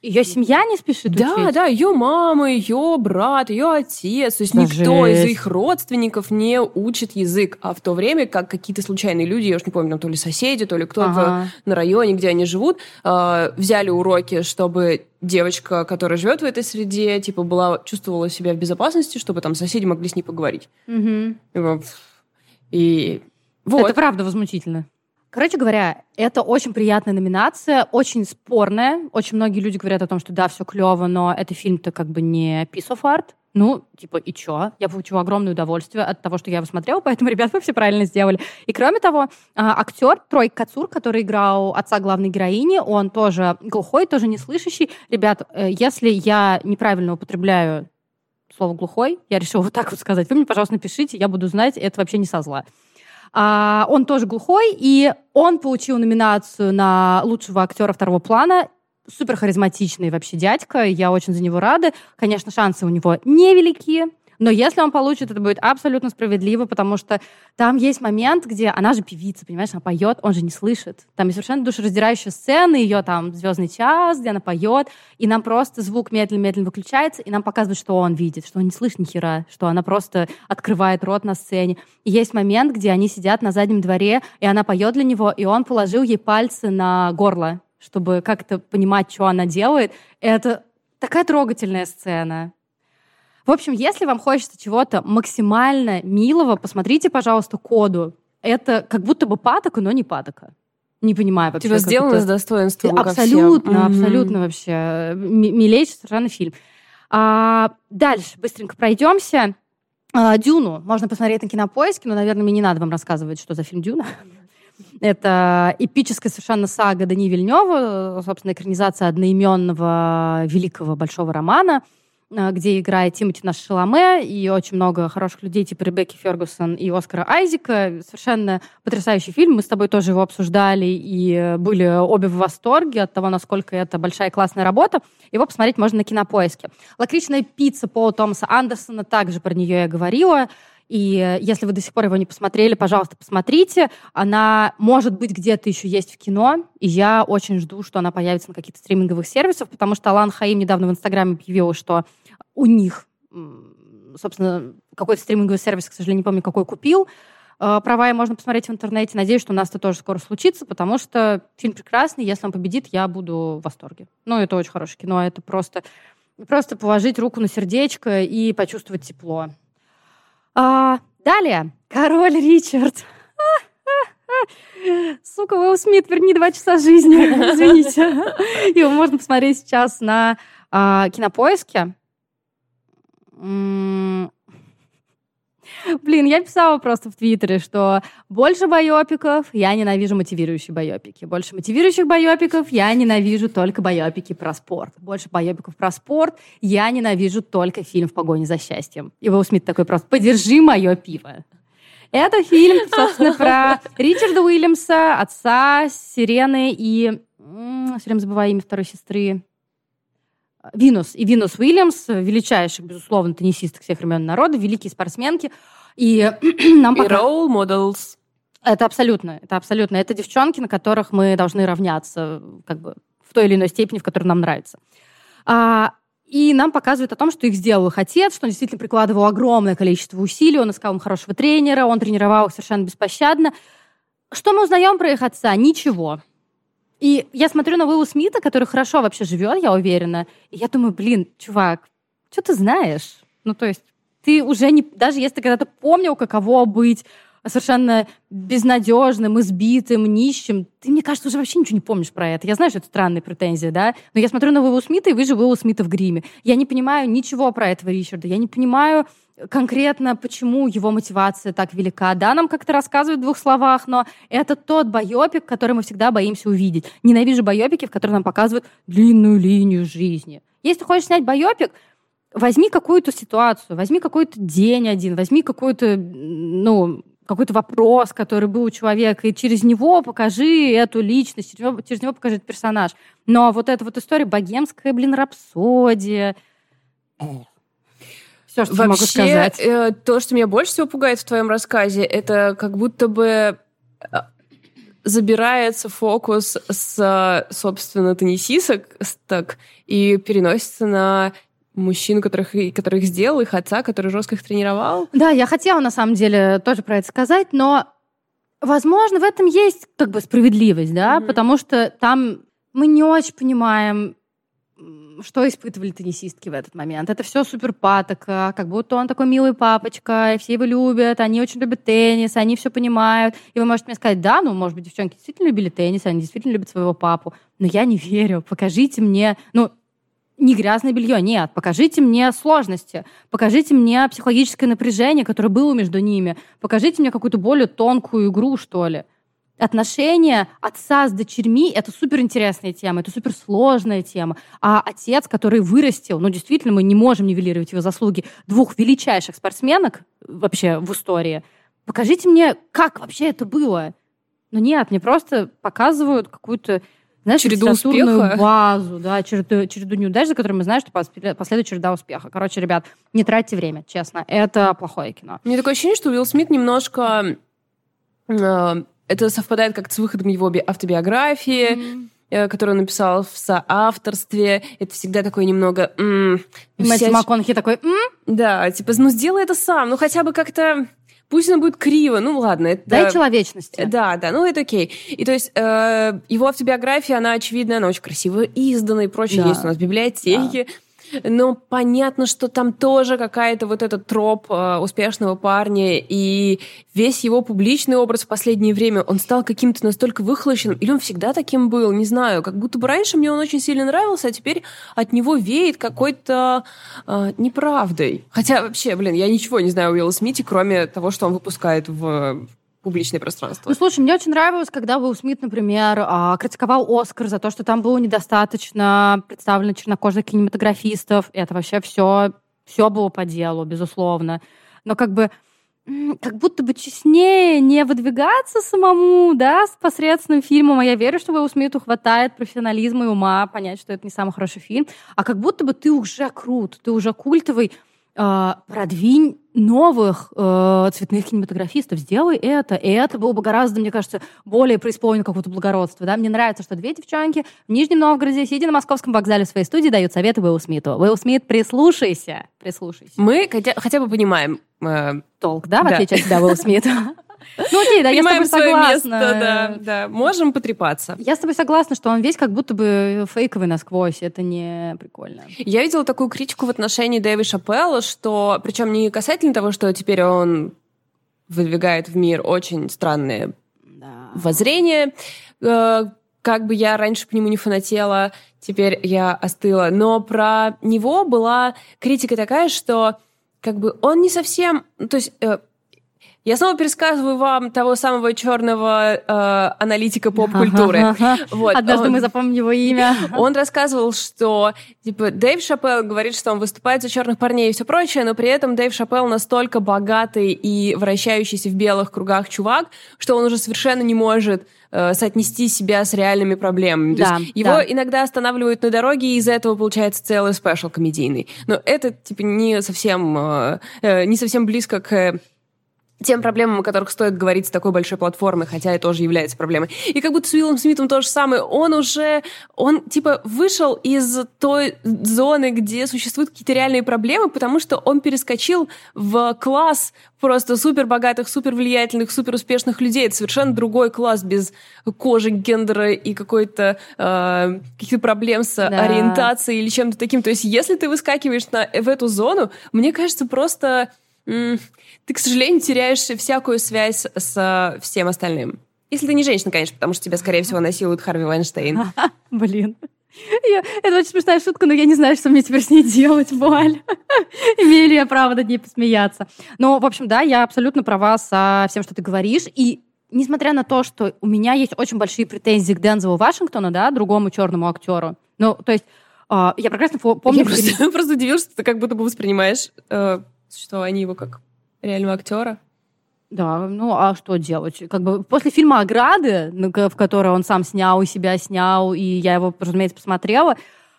Ее семья не спешит да, учить? Да, да, ее мама, ее брат, ее отец. То есть да никто жесть. из их родственников не учит язык. А в то время, как какие-то случайные люди, я уж не помню, там то ли соседи, то ли кто-то ага. на районе, где они живут, э, взяли уроки, чтобы девочка, которая живет в этой среде, типа была, чувствовала себя в безопасности, чтобы там соседи могли с ней поговорить. Угу. И вот. Это правда возмутительно. Короче говоря, это очень приятная номинация, очень спорная. Очень многие люди говорят о том, что да, все клево, но это фильм-то как бы не piece of art. Ну, типа, и чё? Я получила огромное удовольствие от того, что я его смотрела, поэтому, ребят, вы все правильно сделали. И кроме того, актер Трой Кацур, который играл отца главной героини, он тоже глухой, тоже неслышащий. Ребят, если я неправильно употребляю слово «глухой», я решила вот так вот сказать, вы мне, пожалуйста, напишите, я буду знать, это вообще не со зла. А, он тоже глухой, и он получил номинацию на лучшего актера второго плана. Супер харизматичный вообще дядька, я очень за него рада. Конечно, шансы у него невелики, но если он получит, это будет абсолютно справедливо, потому что там есть момент, где она же певица, понимаешь, она поет, он же не слышит. Там есть совершенно душераздирающая сцена, ее там «Звездный час», где она поет, и нам просто звук медленно-медленно выключается, и нам показывают, что он видит, что он не слышит ни хера, что она просто открывает рот на сцене. И есть момент, где они сидят на заднем дворе, и она поет для него, и он положил ей пальцы на горло, чтобы как-то понимать, что она делает. Это такая трогательная сцена. В общем, если вам хочется чего-то максимально милого, посмотрите, пожалуйста, «Коду». Это как будто бы патока, но не патока. Не понимаю вообще. Тебя сделано с достоинством. Абсолютно, абсолютно mm-hmm. вообще. М- милейший совершенно фильм. А, дальше быстренько пройдемся. А, «Дюну» можно посмотреть на Кинопоиске, но, наверное, мне не надо вам рассказывать, что за фильм «Дюна». Это эпическая совершенно сага Дени Вильнёва, собственно, экранизация одноименного великого большого романа, где играет Тимоти Шаламе и очень много хороших людей типа Ребекки Фергюсон и Оскара Айзека. Совершенно потрясающий фильм. Мы с тобой тоже его обсуждали и были обе в восторге от того, насколько это большая и классная работа. Его посмотреть можно на Кинопоиске. «Лакричная пицца» Пола Томаса Андерсона, также про нее я говорила. И если вы до сих пор его не посмотрели, пожалуйста, посмотрите. Она, может быть, где-то еще есть в кино. И я очень жду, что она появится на каких-то стриминговых сервисах, потому что Алан Хаим недавно в Инстаграме объявил, что у них, собственно, какой-то стриминговый сервис, к сожалению, не помню, какой купил. Права и можно посмотреть в интернете. Надеюсь, что у нас это тоже скоро случится, потому что фильм прекрасный. Если он победит, я буду в восторге. Ну, это очень хорошее кино. Это просто, просто положить руку на сердечко и почувствовать тепло. А, далее. «Король Ричард». Сука, Уилл Смит, верни два часа жизни. Извините. Его можно посмотреть сейчас на а, Кинопоиске. М-м-м. Блин, я писала просто в Твиттере, что больше байопиков, я ненавижу мотивирующие байопики. Больше мотивирующих байопиков, я ненавижу только байопики про спорт. Больше байопиков про спорт, я ненавижу только фильм «В погоне за счастьем». И Уилл Смит такой просто: «Подержи мое пиво». Это фильм, собственно, про Ричарда Уильямса, отца Сирены и... все время забываю имя второй сестры. Винус и Винус Уильямс, величайших, безусловно, теннисисток всех времен народа, великие спортсменки. И нам пока... role models. Это абсолютно, это абсолютно. Это девчонки, на которых мы должны равняться как бы в той или иной степени, в которой нам нравится. А, и нам показывают о том, что их сделал их отец, что он действительно прикладывал огромное количество усилий, он искал им хорошего тренера, он тренировал их совершенно беспощадно. Что мы узнаем про их отца? Ничего. И я смотрю на Уилла Смита, который хорошо вообще живет, я уверена, и я думаю, блин, чувак, что ты знаешь? Ну, то есть ты уже не... Даже если ты когда-то помнил, каково быть совершенно безнадежным, избитым, нищим, ты, мне кажется, уже вообще ничего не помнишь про это. Я знаю, что это странные претензии, да? Но я смотрю на Уилла Смита и вижу Уилла Смита в гриме. Я не понимаю ничего про этого Ричарда, я не понимаю... конкретно, почему его мотивация так велика. Да, нам как-то рассказывают в двух словах, но это тот байопик, который мы всегда боимся увидеть. Ненавижу байопики, в которых нам показывают длинную линию жизни. Если ты хочешь снять байопик, возьми какую-то ситуацию, возьми какой-то день один, возьми какой-то, ну, какой-то вопрос, который был у человека, и через него покажи эту личность, через него, через него покажи этот персонаж. Но вот эта вот история богемская, блин, рапсодия... Все, что могу сказать. Вообще, то, что меня больше всего пугает в твоем рассказе, это как будто бы забирается фокус с, собственно, теннисисток так, и переносится на мужчин, которых, которых сделал, их отца, который жестко их тренировал. Да, я хотела, на самом деле, тоже про это сказать, но, возможно, в этом есть как бы справедливость, да, mm-hmm. потому что там мы не очень понимаем, что испытывали теннисистки в этот момент. Это все супер патока, как будто он такой милый папочка, и все его любят, они очень любят теннис, они все понимают. И вы можете мне сказать, да, ну, может быть, девчонки действительно любили теннис, они действительно любят своего папу, но я не верю, покажите мне... ну. Не грязное белье, нет. Покажите мне сложности, покажите мне психологическое напряжение, которое было между ними, покажите мне какую-то более тонкую игру, что ли. Отношения отца с дочерьми – это суперинтересная тема, это суперсложная тема. А отец, который вырастил, ну, действительно, мы не можем нивелировать его заслуги, двух величайших спортсменок вообще в истории, покажите мне, как вообще это было. Ну, нет, мне просто показывают какую-то... Знаешь, череду успеха. Базу, да, череду, череду неудач, за которой мы знаем, что последует череда успеха. Короче, ребят, не тратьте время, честно. Это плохое кино. У меня такое ощущение, что Уилл Смит немножко... Э, это совпадает как-то с выходом его автобиографии, mm-hmm. э, которую он написал в соавторстве. Это всегда такое немного... М-м, Мэтью вся... МакКонахи такой... М-м? Да, типа, ну сделай это сам, ну хотя бы как-то... Пусть оно будет криво, ну ладно. Это... Дай человечности. Да, да, ну это окей. И то есть э, его автобиография, она очевидна, она очень красиво издана и прочее. Да. Есть у нас библиотеки. Да. Но понятно, что там тоже какая-то вот этот троп э, успешного парня. И весь его публичный образ в последнее время, он стал каким-то настолько выхлощенным. Или он всегда таким был, не знаю. Как будто бы раньше мне он очень сильно нравился, а теперь от него веет какой-то э, неправдой. Хотя вообще, блин, я ничего не знаю о Уилле Смите, кроме того, что он выпускает в... публичное пространство. Ну, слушай, мне очень нравилось, когда Уилл Смит, например, критиковал «Оскар» за то, что там было недостаточно представлено чернокожих кинематографистов. Это вообще все, все было по делу, безусловно. Но как бы как будто бы честнее не выдвигаться самому, да, с посредственным фильмом. А я верю, что Уиллу Смиту хватает профессионализма и ума понять, что это не самый хороший фильм. А как будто бы ты уже крут, ты уже культовый, продвинь новых э, цветных кинематографистов, сделай это. И это было бы гораздо, мне кажется, более преисполнено какого-то благородства. Да? Мне нравится, что две девчонки в Нижнем Новгороде, сидя на Московском вокзале в своей студии, дают советы Уиллу Смиту. Уилл Смит, прислушайся. прислушайся. Мы хотя, хотя бы понимаем... Э, Толк, да, в да. отличие от тебя, Уилл Смит? Ну окей, да, я с тобой согласна. Понимаем свое место, да, да. Можем потрепаться. Я с тобой согласна, что он весь как будто бы фейковый насквозь, это не прикольно. Я видела такую критику в отношении Дэви Шапелла, что, причем не касательно того, что теперь он выдвигает в мир очень странные да. воззрения, как бы я раньше по нему не фанатела, теперь я остыла, но про него была критика такая, что как бы он не совсем... То есть... Я снова пересказываю вам того самого черного э, аналитика поп-культуры. Ага, ага. Вот. Однажды он, мы запомним его имя. Он рассказывал, что типа Дэйв Шапелл говорит, что он выступает за черных парней и все прочее, но при этом Дэйв Шапелл настолько богатый и вращающийся в белых кругах чувак, что он уже совершенно не может э, соотнести себя с реальными проблемами. Да, то есть его да. иногда останавливают на дороге, и из-за этого получается целый спешл комедийный. Но это типа не совсем, э, э, не совсем близко к... тем проблемам, о которых стоит говорить с такой большой платформы, хотя это тоже является проблемой. И как будто с Уиллом Смитом то же самое. Он уже, он типа вышел из той зоны, где существуют какие-то реальные проблемы, потому что он перескочил в класс просто супербогатых, супервлиятельных, суперуспешных людей. Это совершенно другой класс без кожи, гендера и какой-то э, каких-то проблем с да. ориентацией или чем-то таким. То есть если ты выскакиваешь на, в эту зону, мне кажется, просто... Ты, к сожалению, теряешь всякую связь с всем остальным. Если ты не женщина, конечно, потому что тебя, скорее всего, насилует Харви Вайнштейн. Блин. Я... Это очень смешная шутка, но я не знаю, что мне теперь с ней делать, Валь. Имею ли я право над ней посмеяться? Но, в общем, да, я абсолютно права со всем, что ты говоришь. И несмотря на то, что у меня есть очень большие претензии к Дэнзелу Вашингтону, да, другому черному актеру. Ну, то есть, э, я прекрасно помню... Я просто, что... просто удивилась, что ты как будто бы воспринимаешь... Э... что они его как реального актера. Да, ну а что делать? Как бы после фильма «Ограды», в который он сам снял и себя снял, и я его, разумеется, посмотрела,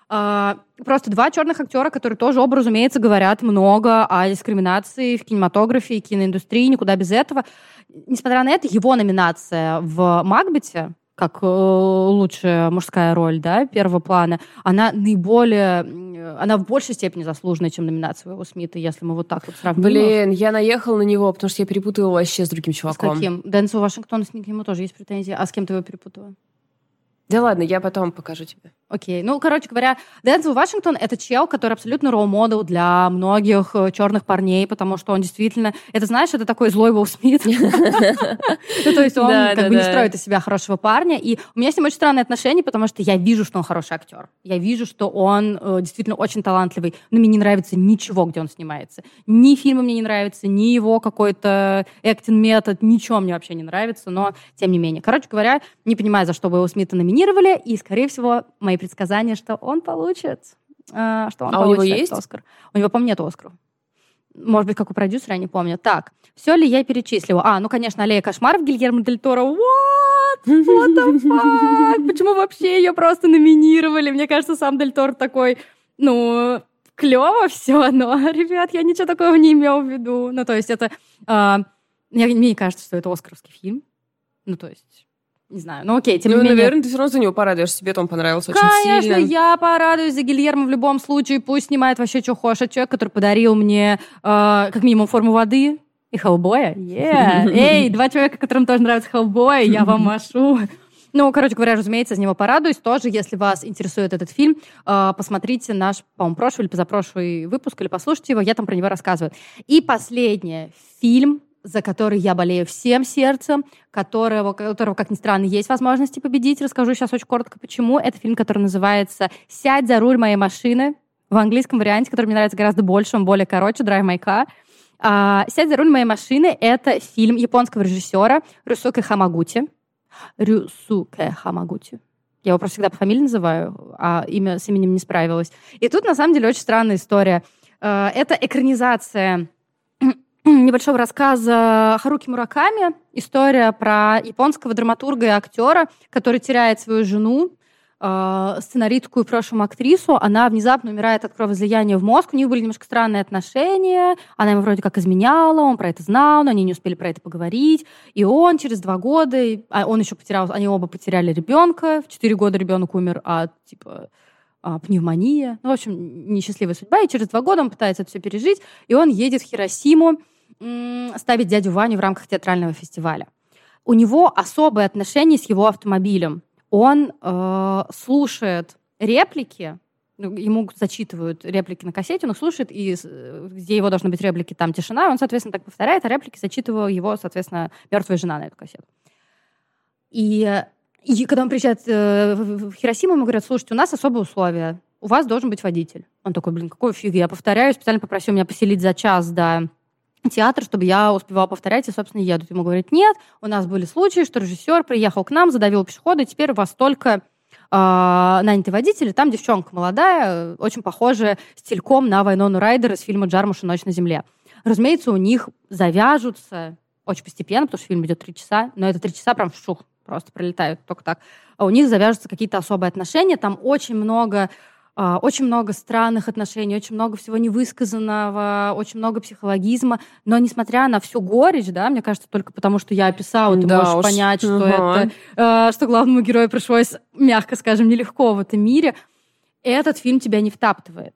Просто два черных актера, которые тоже, оба, разумеется, говорят много о дискриминации в кинематографии, киноиндустрии, никуда без этого. Несмотря на это, его номинация в «Макбете», как лучшая мужская роль, да, первого плана, она наиболее... Она в большей степени заслуженная, чем номинация Уилла Смита, если мы вот так вот сравним. Блин, я наехала на него, потому что я перепутала его вообще с другим чуваком. С каким? Дэнзел Вашингтон, к нему тоже есть претензии. А с кем ты его перепутала? Да ладно, я потом покажу тебе. Окей. Ну, короче говоря, Дэнзел Вашингтон — это чел, который абсолютно роу-модел для многих черных парней, потому что он действительно... Это, знаешь, это такой злой Уилл Смит. То есть он как бы не строит из себя хорошего парня. И у меня с ним очень странные отношения, потому что я вижу, что он хороший актер. Я вижу, что он действительно очень талантливый. Но мне не нравится ничего, где он снимается. Ни фильмы мне не нравятся, ни его какой-то acting-метод, ничего мне вообще не нравится, но тем не менее. Короче говоря, не понимаю, за что Уилла Смита номинировали, и, скорее всего, мои предсказание, что он получит, что он а получит у него есть? Оскар. У него, по-моему, нет Оскара. Может быть, как у продюсера, я не помню. Так, все ли я перечислила? А, ну, конечно, «Аллея кошмаров» Гильермо дель Торо. What? What the fuck? Почему вообще ее просто номинировали? Мне кажется, сам дель Торо такой, ну, клево все, но, ребят, я ничего такого не имел в виду. Ну, то есть это... Э, мне, мне кажется, что это оскаровский фильм. Ну, то есть... Не знаю, ну окей, тем ну, не менее... Ну, наверное, ты все равно за него порадуешься, тебе он понравился очень сильно. Конечно, я порадуюсь за Гильермо в любом случае, пусть снимает вообще, что хочет. Человек, который подарил мне э, как минимум «Форму воды» и «Хеллбоя». Yeah. Эй, два человека, которым тоже нравится «Хеллбой», я вам машу. Ну, короче говоря, разумеется, за него порадуюсь. Тоже, если вас интересует этот фильм, посмотрите наш, по-моему, прошлый или позапрошлый выпуск, или послушайте его, я там про него рассказываю. И последнее. Фильм, за который я болею всем сердцем, которого, которого, как ни странно, есть возможности победить. Расскажу сейчас очень коротко, почему. Это фильм, который называется «Сядь за руль моей машины». В английском варианте, который мне нравится гораздо больше, он более короче, «Drive My Car». «Сядь за руль моей машины» — это фильм японского режиссера Рюсуке Хамагути. Рюсуке Хамагути. Я его просто всегда по фамилии называю, а имя с именем не справилась. И тут, на самом деле, очень странная история. Это экранизация... небольшого рассказа Харуки Мураками. История про японского драматурга и актера, который теряет свою жену, сценаристку и прошлую актрису. Она внезапно умирает от кровоизлияния в мозг. У них были немножко странные отношения. Она ему вроде как изменяла, он про это знал, но они не успели про это поговорить. И он через два года... Он еще потерял... Они оба потеряли ребенка. В четыре года ребенок умер от, типа... пневмония. Ну, в общем, несчастливая судьба. И через два года он пытается это все пережить. И он едет в Хиросиму ставить дядю Ваню в рамках театрального фестиваля. У него особое отношение с его автомобилем. Он э, слушает реплики, ему зачитывают реплики на кассете, он их слушает, и где его должны быть реплики, там тишина. Он, соответственно, так повторяет, а реплики зачитывала его, соответственно, мертвая жена на эту кассету. И... И когда он приезжает в Хиросиму, ему говорят, слушайте, у нас особые условия, у вас должен быть водитель. Он такой, блин, какой фиг, я повторяю, специально попросил меня поселить за час до театра, чтобы я успевала повторять, и, собственно, едут. Ему говорят, нет, у нас были случаи, что режиссер приехал к нам, задавил пешехода, и теперь у вас только э, нанятый водитель, и там девчонка молодая, очень похожая стильком на Вайнону Райдер из фильма «Джармуш и ночь на земле». Разумеется, у них завяжутся очень постепенно, потому что фильм идет три часа, но это три часа прям вшух. Просто пролетают только так. А у них завяжутся какие-то особые отношения. Там очень много, э, очень много странных отношений, очень много всего невысказанного, очень много психологизма. Но несмотря на всю горечь, да, мне кажется, только потому, что я описала, ты да можешь уж. понять, что, угу. это, э, что главному герою пришлось, мягко скажем, нелегко в этом мире. Этот фильм тебя не втаптывает.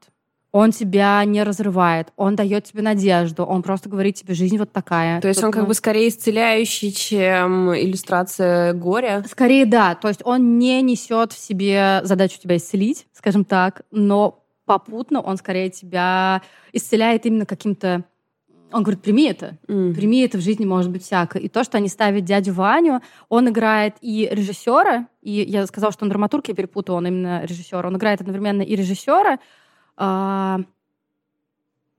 Он тебя не разрывает, он дает тебе надежду, он просто говорит тебе, жизнь вот такая. То есть он как ну... бы скорее исцеляющий, чем иллюстрация горя? Скорее, да. То есть он не несет в себе задачу тебя исцелить, скажем так, но попутно он скорее тебя исцеляет именно каким-то... Он говорит, прими это, mm. прими это, в жизни может быть всякое. И то, что они ставят дядю Ваню, он играет и режиссера, и я сказала, что он драматург, я перепутала, он именно режиссер, он играет одновременно и режиссера, А...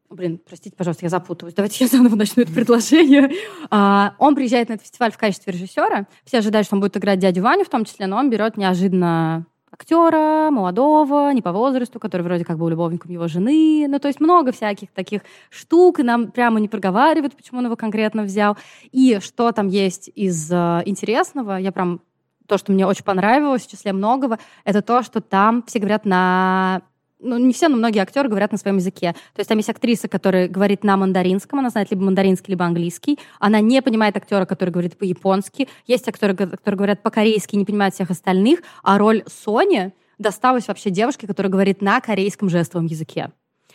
Блин, простите, пожалуйста, я запуталась. Давайте я заново начну это предложение. А, он приезжает на этот фестиваль в качестве режиссера. Все ожидают, что он будет играть дядю Ваню в том числе, но он берет неожиданно актера, молодого, не по возрасту, который вроде как был любовником его жены. Ну, то есть много всяких таких штук, и нам прямо не проговаривают, почему он его конкретно взял. И что там есть из интересного, я прям то, что мне очень понравилось, в числе многого, это то, что там все говорят на... Ну, не все, но многие актеры говорят на своем языке. То есть там есть актриса, которая говорит на мандаринском, она знает либо мандаринский, либо английский. Она не понимает актера, который говорит по-японски. Есть актеры, которые говорят по-корейски, не понимают всех остальных. А роль Сони досталась вообще девушке, которая говорит на корейском жестовом языке.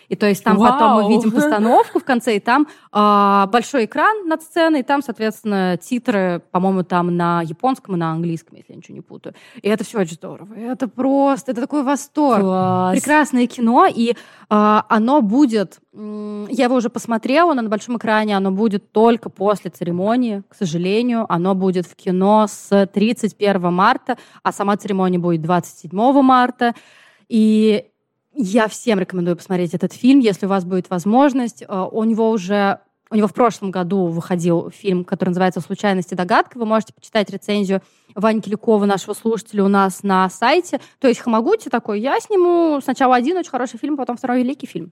И то есть там Вау. Потом мы видим постановку в конце, и там э, большой экран над сценой, и там, соответственно, титры, по-моему, там на японском и на английском, если я ничего не путаю. И это все очень здорово. Это просто, это такой восторг. Класс. Прекрасное кино, и э, оно будет... Я его уже посмотрела, оно на большом экране, оно будет только после церемонии, к сожалению. Оно будет в кино с тридцать первого марта, а сама церемония будет двадцать седьмого марта. И... Я всем рекомендую посмотреть этот фильм, если у вас будет возможность. У него уже... У него в прошлом году выходил фильм, который называется «Случайность и догадка». Вы можете почитать рецензию Вани Киликова, нашего слушателя, у нас на сайте. То есть Хамагути такой, я сниму сначала один очень хороший фильм, потом второй великий фильм.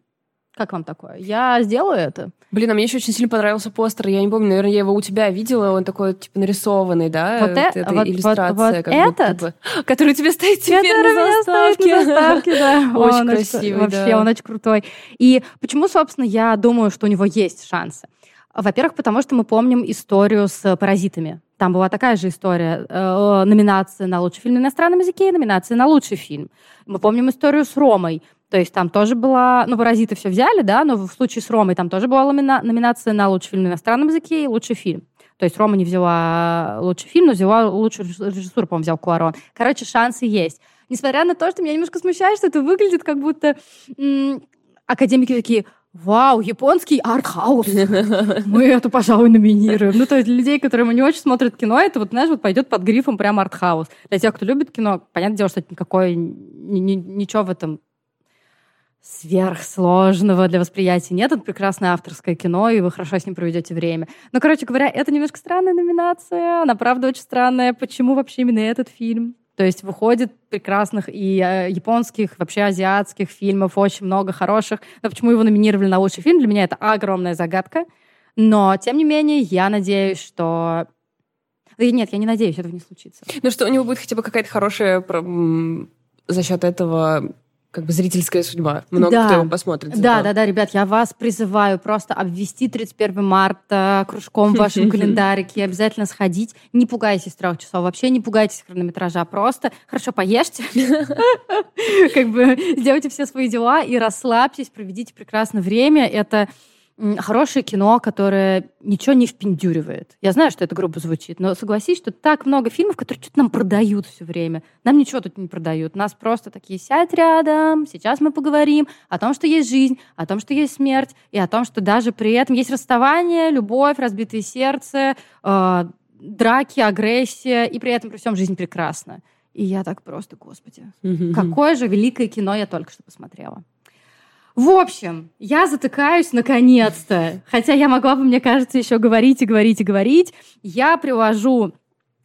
Как вам такое? Я сделаю это. Блин, а мне еще очень сильно понравился постер. Я не помню, наверное, я его у тебя видела. Он такой, типа, нарисованный, да? Вот, вот э- эта вот, иллюстрация. Вот, вот как этот? Будто бы, который у тебя стоит теперь который на заставке. На заставке, да. Очень он красивый, очень, да. Вообще, он очень крутой. И почему, собственно, я думаю, что у него есть шансы? Во-первых, потому что мы помним историю с «Паразитами». Там была такая же история. Э, номинация на лучший фильм на иностранном языке и номинация на лучший фильм. Мы помним историю с «Ромой». То есть там тоже была... Ну, «Паразиты» все взяли, да, но в случае с «Ромой» там тоже была номина... номинация на лучший фильм на иностранном языке и лучший фильм. То есть «Рома» не взяла лучший фильм, но взяла лучшую режиссуру, по-моему, взял Куарон. Короче, шансы есть. Несмотря на то, что меня немножко смущает, что это выглядит как будто... М- академики такие... Вау, японский арт-хаус. Мы эту, пожалуй, номинируем. Ну, то есть для людей, которые не очень смотрят кино, это вот, знаешь, вот пойдет под грифом прям арт-хаус. Для тех, кто любит кино, понятное дело, что это никакое... Ничего в этом... сверхсложного для восприятия нет. Это прекрасное авторское кино, и вы хорошо с ним проведете время. Но, короче говоря, это немножко странная номинация. Она, правда, очень странная. Почему вообще именно этот фильм? То есть выходит прекрасных и японских, вообще азиатских фильмов, очень много хороших. Но почему его номинировали на лучший фильм? Для меня это огромная загадка. Но, тем не менее, я надеюсь, что... Нет, я не надеюсь, этого не случится. Ну что, у него будет хотя бы какая-то хорошая за счет этого... Как бы зрительская судьба. Много да. кто его посмотрит. Да, да, да, ребят, я вас призываю просто обвести тридцать первого марта кружком в вашем календарике, обязательно сходить. Не пугайтесь трех часов, вообще не пугайтесь хронометража, просто хорошо поешьте, как бы сделайте все свои дела и расслабьтесь, проведите прекрасное время. Это хорошее кино, которое ничего не впендюривает. Я знаю, что это грубо звучит, но согласись, что так много фильмов, которые что-то нам продают все время. Нам ничего тут не продают. Нас просто такие, сядь рядом, сейчас мы поговорим о том, что есть жизнь, о том, что есть смерть, и о том, что даже при этом есть расставание, любовь, разбитое сердце, э, драки, агрессия, и при этом при всем жизнь прекрасна. И я так просто, господи, mm-hmm. какое же великое кино я только что посмотрела. В общем, я затыкаюсь наконец-то. Хотя я могла бы, мне кажется, еще говорить и говорить и говорить. Я приложу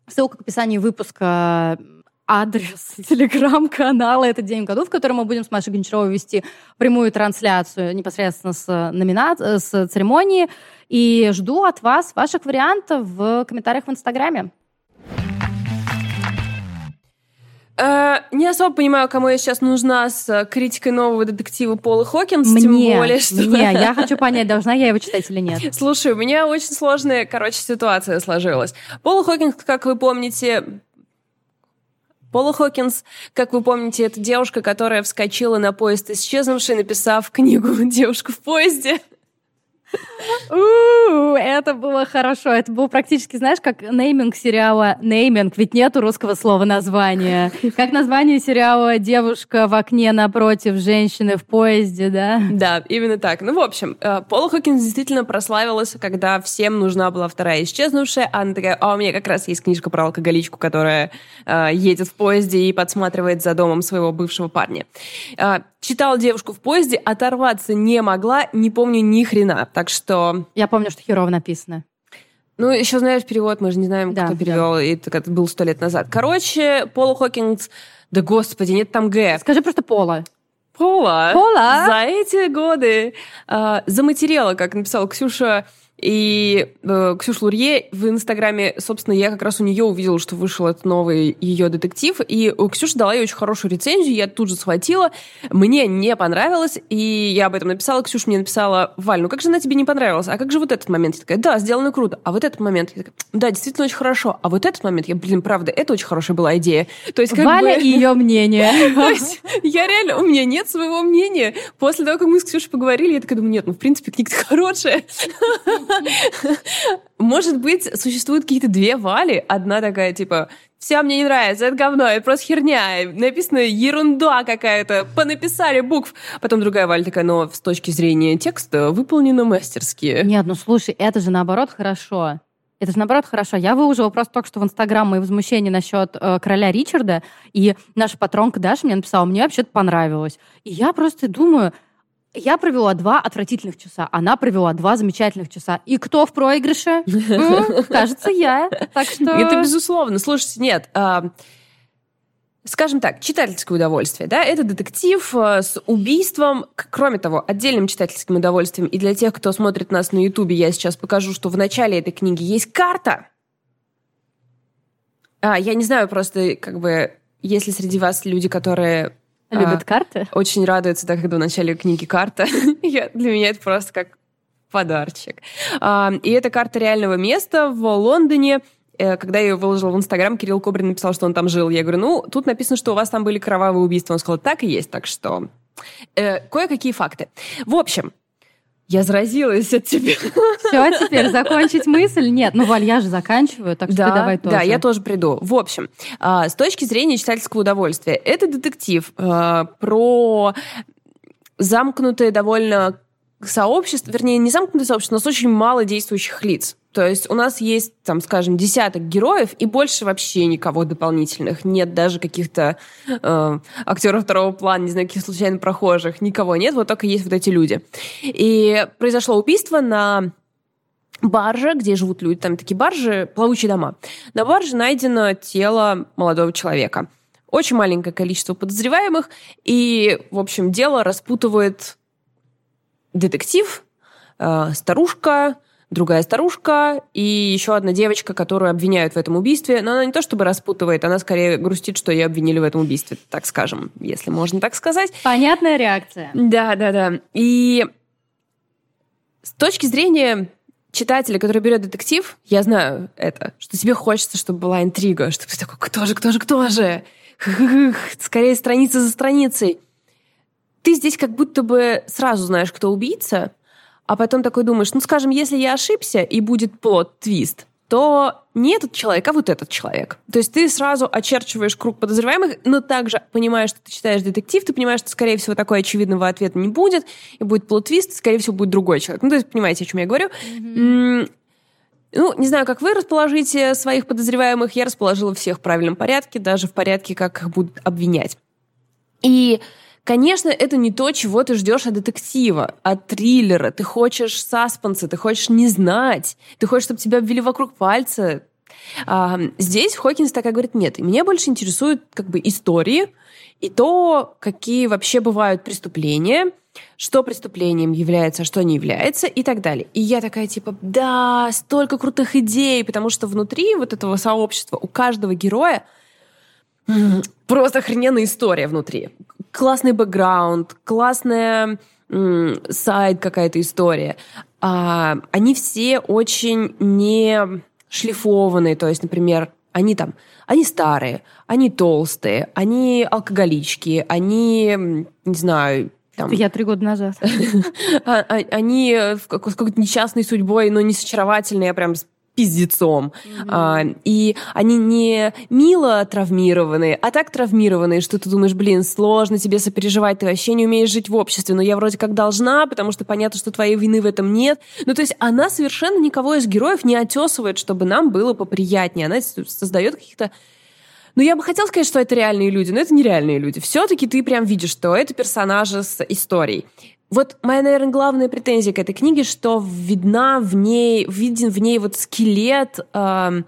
ссылку к описанию выпуска, адрес телеграм-канала «Этот день в году», в котором мы будем с Машей Гончаровой вести прямую трансляцию непосредственно с, номина... с церемонии. И жду от вас ваших вариантов в комментариях в Инстаграме. Uh, не особо понимаю, кому я сейчас нужна с критикой нового детектива Полы Хокинс, мне, тем более, что... Мне, я хочу понять, должна я его читать или нет. Слушай, у меня очень сложная, короче, ситуация сложилась. Пола Хокинс, как вы помните... Пола Хокинс, как вы помните, это девушка, которая вскочила на поезд исчезнувший, написав книгу «Девушка в поезде». У-у-у, это было хорошо. Это было практически, знаешь, как нейминг сериала «Нейминг», ведь нету русского слова названия. Как название сериала «Девушка в окне напротив женщины в поезде», да? Да, именно так. Ну, в общем, Пола Хокинс действительно прославилась, когда всем нужна была вторая исчезнувшая. Она такая, а у меня как раз есть книжка про алкоголичку, которая э, едет в поезде и подсматривает за домом своего бывшего парня. Э, читала «Девушку в поезде», оторваться не могла, не помню ни хрена. Так что... Я помню, что херово написано. Ну, еще, знаешь, перевод, мы же не знаем, да, кто перевел, да. И это был сто лет назад. Короче, Пола Хокинс... Да господи, нет там Г. Скажи просто Пола. Пола. Пола. За эти годы э, заматерела, как написала Ксюша, И э, Ксюш Лурье в Инстаграме, собственно, я как раз у нее увидела, что вышел этот новый ее детектив, и Ксюша дала ей очень хорошую рецензию, я тут же схватила, мне не понравилось, и я об этом написала, Ксюша мне написала: Валь, ну как же она тебе не понравилась, а как же вот этот момент? Я такая: да, сделано круто, а вот этот момент, я такая: да, действительно очень хорошо, а вот этот момент, я, блин, правда, это очень хорошая была идея. То есть, как Валя бы... и ее мнение. То есть, я реально, у меня нет своего мнения. После того, как мы с Ксюшей поговорили, я такая думаю: нет, ну в принципе книга-то хорошая. Может быть, существуют какие-то две Вали. Одна такая, типа: все мне не нравится, это говно, это просто херня, написано ерунда какая-то, понаписали букв. Потом другая Валя такая: но с точки зрения текста выполнено мастерски. Нет, ну слушай, это же наоборот хорошо. Это же, наоборот, хорошо. Я выложила просто только что в Инстаграм мои возмущения насчет э, короля Ричарда, и наша патронка Даша мне написала: мне вообще-то понравилось. И я просто думаю... Я провела два отвратительных часа, она провела два замечательных часа. И кто в проигрыше? Кажется, я. Так что... Это безусловно. Слушайте, нет... Скажем так, читательское удовольствие, да, это детектив с убийством, кроме того, отдельным читательским удовольствием. И для тех, кто смотрит нас на Ютубе, я сейчас покажу, что в начале этой книги есть карта. А, я не знаю, просто, как бы, если среди вас люди, которые... Любят а, карты? Очень радуются, да, когда в начале книги карта. я, для меня это просто как подарочек. А, и это карта реального места в Лондоне. Когда я ее выложила в Инстаграм, Кирилл Кобрин написал, что он там жил. Я говорю: ну, тут написано, что у вас там были кровавые убийства. Он сказал: так и есть, так что... Э, кое-какие факты. В общем, я заразилась от тебя. Все, теперь закончить мысль? Нет, ну, Валь, я же заканчиваю, так что да, ты давай тоже. Да, я тоже приду. В общем, э, с точки зрения читательского удовольствия, это детектив э, про замкнутое довольно сообщество, вернее, не замкнутое сообщество, но с очень мало действующих лиц. То есть у нас есть, там, скажем, десяток героев, и больше вообще никого дополнительных. Нет даже каких-то э, актеров второго плана, не знаю, каких случайно прохожих. Никого нет, вот только есть вот эти люди. И произошло убийство на барже, где живут люди. Там такие баржи, плавучие дома. На барже найдено тело молодого человека. Очень маленькое количество подозреваемых. И, в общем, дело распутывает детектив, э, старушка... другая старушка и еще одна девочка, которую обвиняют в этом убийстве. Но она не то чтобы распутывает, она скорее грустит, что ее обвинили в этом убийстве, так скажем, если можно так сказать. Понятная реакция. Да, да, да. И с точки зрения читателя, который берет детектив, я знаю это, что тебе хочется, чтобы была интрига, чтобы ты такой: кто же, кто же, кто же? Скорее страница за страницей. Ты здесь как будто бы сразу знаешь, кто убийца, а потом такой думаешь: ну, скажем, если я ошибся и будет плот-твист, то не этот человек, а вот этот человек. То есть ты сразу очерчиваешь круг подозреваемых, но также понимаешь, что ты читаешь детектив, ты понимаешь, что, скорее всего, такой очевидного ответа не будет, и будет плот-твист, скорее всего, будет другой человек. Ну, то есть понимаете, о чем я говорю. Mm-hmm. Ну, не знаю, как вы расположите своих подозреваемых, я расположила всех в правильном порядке, даже в порядке, как их будут обвинять. И... Конечно, это не то, чего ты ждешь от детектива, от триллера. Ты хочешь саспенса, ты хочешь не знать, ты хочешь, чтобы тебя обвели вокруг пальца. А, здесь Хокинс такая говорит: нет, меня больше интересуют как бы истории и то, какие вообще бывают преступления, что преступлением является, а что не является и так далее. И я такая типа: да, столько крутых идей, потому что внутри вот этого сообщества у каждого героя просто охрененная история внутри. Классный бэкграунд, классная м- сайд какая-то история. А, они все очень не шлифованные. То есть, например, они там, они старые, они толстые, они алкоголички, они, не знаю... Там, я три года назад. Они с какой-то несчастной судьбой, но не с очаровательной, а прям... пиздецом. Mm-hmm. А, и они не мило травмированные, а так травмированные, что ты думаешь: блин, сложно тебе сопереживать, ты вообще не умеешь жить в обществе, но я вроде как должна, потому что понятно, что твоей вины в этом нет. Ну, то есть она совершенно никого из героев не отёсывает, чтобы нам было поприятнее. Она создает каких-то... Ну, я бы хотела сказать, что это реальные люди, но это нереальные люди. Все-таки ты прям видишь, что это персонажи с историей. Вот моя, наверное, главная претензия к этой книге, что видна в ней, виден в ней вот скелет, э,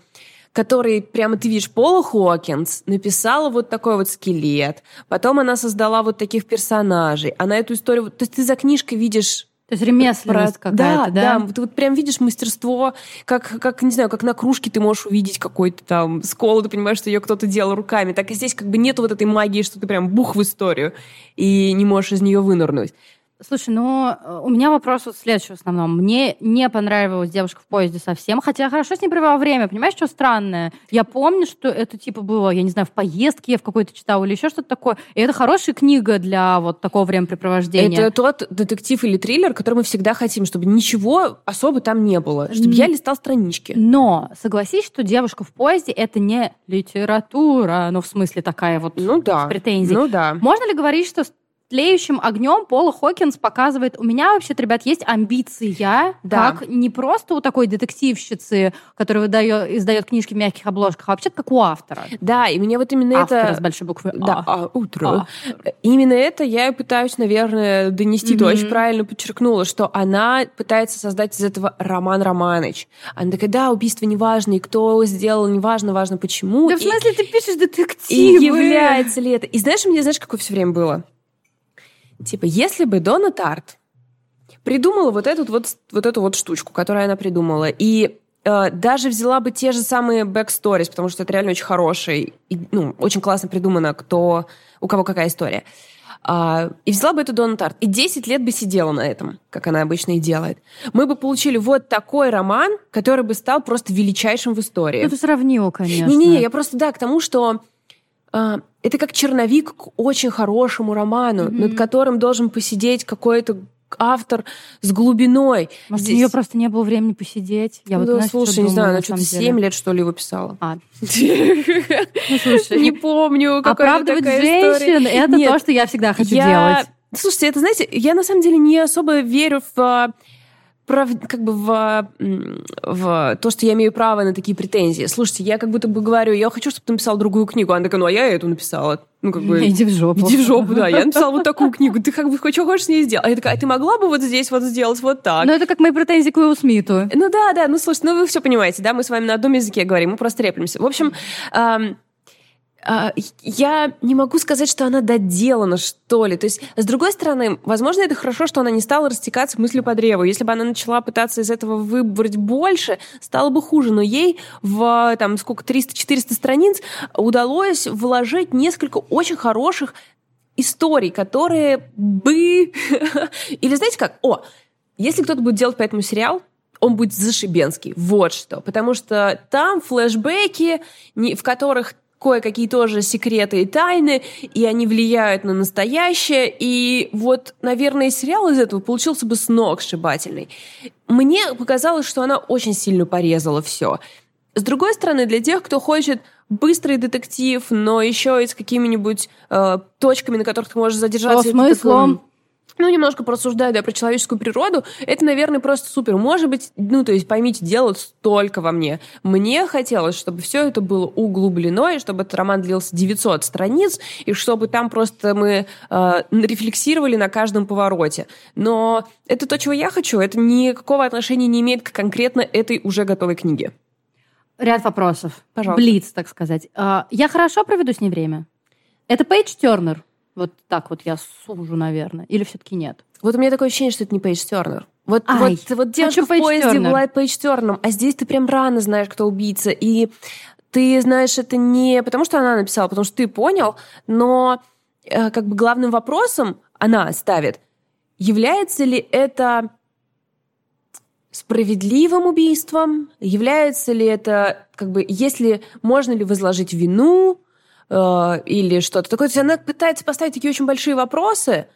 который, прямо ты видишь, Пола Хокинс написала вот такой вот скелет, потом она создала вот таких персонажей, она эту историю... То есть ты за книжкой видишь То есть ремесленность про... какая-то, да, да? Да, ты вот прям видишь мастерство, как, как, не знаю, как на кружке ты можешь увидеть какой-то там сколу, ты понимаешь, что ее кто-то делал руками. Так и здесь как бы нет вот этой магии, что ты прям бух в историю и не можешь из нее вынырнуть. Слушай, ну, у меня вопрос вот следующий в основном. Мне не понравилась «Девушка в поезде» совсем, хотя хорошо с ней провела время. Понимаешь, что странное? Я помню, что это типа было, я не знаю, в поездке я в какой-то читала или еще что-то такое. И это хорошая книга для вот такого времяпрепровождения. Это тот детектив или триллер, который мы всегда хотим, чтобы ничего особо там не было, чтобы Н- я листал странички. Но согласись, что «Девушка в поезде» — это не литература, ну, в смысле такая вот ну, да. с претензией. Ну да. Можно ли говорить, что... тлеющим огнем Пола Хокинс показывает, у меня вообще-то, ребят, есть амбиция, да. как не просто у такой детективщицы, которая выдает, издает книжки в мягких обложках, а вообще-то как у автора. Да, и мне вот именно автора это... Автора с большой буквы А. Да, а, утро. А. Именно это я и пытаюсь, наверное, донести. Mm-hmm. Ты очень правильно подчеркнула, что она пытается создать из этого Роман Романыч. Она такая, да, убийство неважно, и кто сделал неважно, важно почему. Да и... в смысле ты пишешь детективы? И является ли это? И знаешь, у меня, знаешь, какое все время было? Типа, если бы Дона Тарт придумала вот, этот, вот, вот эту вот штучку, которую она придумала, и э, даже взяла бы те же самые бэксторис, потому что это реально очень хороший, и, ну, очень классно придумано, кто, у кого какая история, э, и взяла бы эту Дона Тарт, и десять лет бы сидела на этом, как она обычно и делает, мы бы получили вот такой роман, который бы стал просто величайшим в истории. Ну, ты сравнила, конечно. Не-не-не, я просто, да, к тому, что... Э, это как черновик к очень хорошему роману, mm-hmm. над которым должен посидеть какой-то автор с глубиной. Может, здесь... у нее просто не было времени посидеть? Я ну, вот, знаешь, слушай, не знаю, она что-то семь лет, что ли, его писала. А. Не помню, какая такая история. Оправдывать женщин — это то, что я всегда хочу делать. Слушайте, это, знаете, я на самом деле не особо верю в... как бы в, в то, что я имею право на такие претензии. Слушайте, я как будто бы говорю, я хочу, чтобы ты написал другую книгу. Она такая, ну а я эту написала. Ну, как бы, иди в жопу. Иди в жопу, да. Я написала вот такую книгу. Ты как бы что хочешь с ней сделать? А я такая, а ты могла бы вот здесь вот сделать вот так? Ну, это как мои претензии к Уиллу Смиту. Ну да, да. Ну, слушайте, ну вы все понимаете, да? Мы с вами на одном языке говорим, мы просто треплемся. В общем... Эм... я не могу сказать, что она доделана, что ли. То есть, с другой стороны, возможно, это хорошо, что она не стала растекаться мыслью по древу. Если бы она начала пытаться из этого выбрать больше, стало бы хуже. Но ей в, там, сколько, триста-четыреста страниц удалось вложить несколько очень хороших историй, которые бы... Или знаете как? О, если кто-то будет делать по этому сериал, он будет зашибенский. Вот что. Потому что там флешбеки, в которых... кое-какие тоже секреты и тайны, и они влияют на настоящее, и вот, наверное, сериал из этого получился бы сногсшибательный. Мне показалось, что она очень сильно порезала все. С другой стороны, для тех, кто хочет быстрый детектив, но еще и с какими-нибудь э, точками, на которых ты можешь задержаться... О, смыслом? Ну, немножко порассуждаю, да, про человеческую природу, это, наверное, просто супер. Может быть, ну, то есть, поймите, дело столько во мне. Мне хотелось, чтобы все это было углублено, и чтобы этот роман длился девятьсот страниц, и чтобы там просто мы э, рефлексировали на каждом повороте. Но это то, чего я хочу, это никакого отношения не имеет к конкретно этой уже готовой книге. Ряд вопросов. Пожалуйста. Блиц, так сказать. Я хорошо проведу с ней время? Это пейдж-тернер? Вот так вот я сужу, наверное. Или все-таки нет? Вот у меня такое ощущение, что это не пейдж-тернер. Вот, вот, вот девушка в поезде была пейдж-тернером, а здесь ты прям рано знаешь, кто убийца. И ты знаешь это не потому, что она написала, потому что ты понял, но э, как бы главным вопросом она ставит, является ли это справедливым убийством, является ли это, как бы, если можно ли возложить вину, или что-то такое. То есть она пытается поставить такие очень большие вопросы,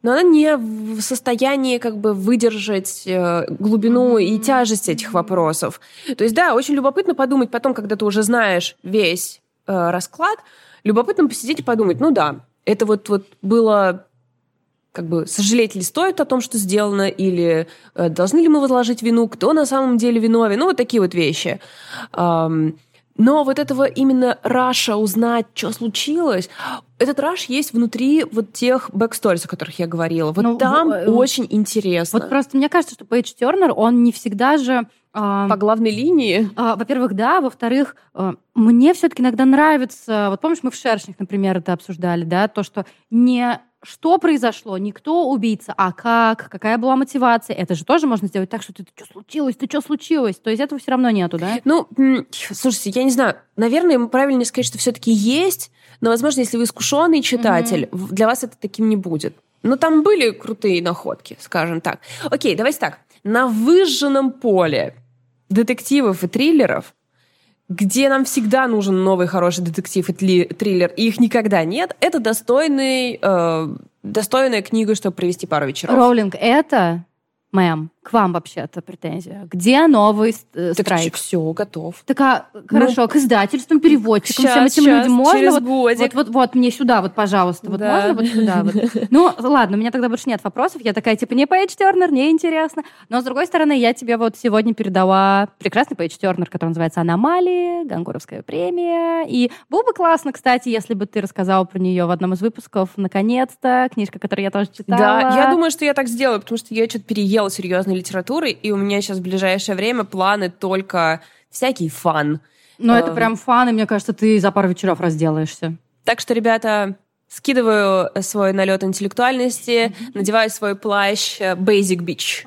но она не в состоянии как бы выдержать глубину и тяжесть этих вопросов. То есть, да, очень любопытно подумать потом, когда ты уже знаешь весь э, расклад, любопытно посидеть и подумать, ну да, это вот, вот было... как бы сожалеть ли стоит о том, что сделано, или э, должны ли мы возложить вину, кто на самом деле виновен, ну вот такие вот вещи. Эм... Но вот этого именно раша узнать, что случилось, этот раш есть внутри вот тех бэксторис, о которых я говорила. Вот ну, там в, очень интересно. Вот просто мне кажется, что Пейдж Тернер, он не всегда же... Э, по главной линии? Э, во-первых, да. Во-вторых, э, мне все-таки иногда нравится... Вот помнишь, мы в «Шершнях», например, это обсуждали, да, то, что не... что произошло, не кто убийца, а как, какая была мотивация. Это же тоже можно сделать так, что ты, ты что случилось, ты что случилось? То есть этого все равно нету, да? Ну, слушайте, я не знаю. Наверное, правильно сказать, что все-таки есть, но, возможно, если вы искушенный читатель, mm-hmm. для вас это таким не будет. Но там были крутые находки, скажем так. Окей, давайте так. На выжженном поле детективов и триллеров, где нам всегда нужен новый хороший детектив и триллер, и их никогда нет, это достойный, э, достойная книга, чтобы провести пару вечеров. Роулинг, это, мэм, к вам вообще-то претензия. Где новый э, так страйк? Так все, готов. Так, а, хорошо, ну, к издательствам, переводчикам, сейчас, всем этим сейчас, людям можно? Через вот, годик. Вот, вот, вот, мне сюда, вот, пожалуйста, вот да. Можно вот сюда? Вот. Ну, ладно, у меня тогда больше нет вопросов. Я такая, типа, не пейдж-тернер, не интересно. Но, с другой стороны, я тебе вот сегодня передала прекрасный пейдж-тернер, который называется «Аномалии», «Гангуровская премия». И было бы классно, кстати, если бы ты рассказала про нее в одном из выпусков. Наконец-то, книжка, которую я тоже читала. Да, я думаю, что я так сделаю, потому что я что-то переела серьезно литературы, и у меня сейчас в ближайшее время планы только всякий фан. Ну, это прям фан, и мне кажется, ты за пару вечеров разделаешься. Так что, ребята, скидываю свой налет интеллектуальности, надеваю свой плащ Basic Beach.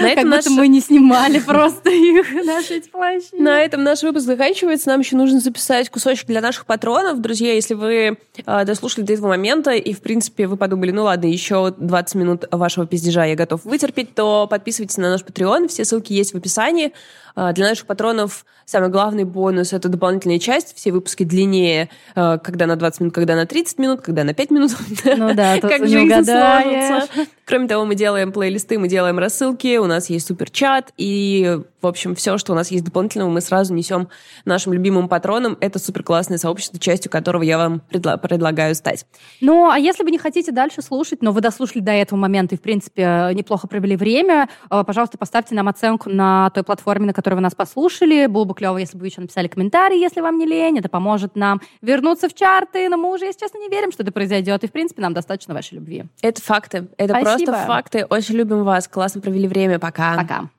На этом как будто наш... мы не снимали просто их, наши эти плащи. На этом наш выпуск заканчивается. Нам еще нужно записать кусочек для наших патронов. Друзья, если вы э, дослушали до этого момента, и, в принципе, вы подумали, ну ладно, еще двадцать минут вашего пиздежа я готов вытерпеть, то подписывайтесь на наш Patreon. Все ссылки есть в описании. Э, для наших патронов самый главный бонус — это дополнительная часть. Все выпуски длиннее, э, когда на двадцать минут, когда на тридцать минут, когда на пять минут. Ну да, тут не угадаешь. Кроме того, мы делаем плейлисты, мы делаем рассылки, у нас есть суперчат, и, в общем, все, что у нас есть дополнительного, мы сразу несем нашим любимым патронам. Это суперклассное сообщество, частью которого я вам предла- предлагаю стать. Ну, а если вы не хотите дальше слушать, но вы дослушали до этого момента и, в принципе, неплохо провели время, пожалуйста, поставьте нам оценку на той платформе, на которой вы нас послушали. Было бы клево, если бы вы еще написали комментарий, если вам не лень. Это поможет нам вернуться в чарты, но мы уже, если честно, не верим, что это произойдет, и, в принципе, нам достаточно вашей любви. Это факты. Это просто... Просто факты. Очень любим вас. Классно провели время. Пока. Пока.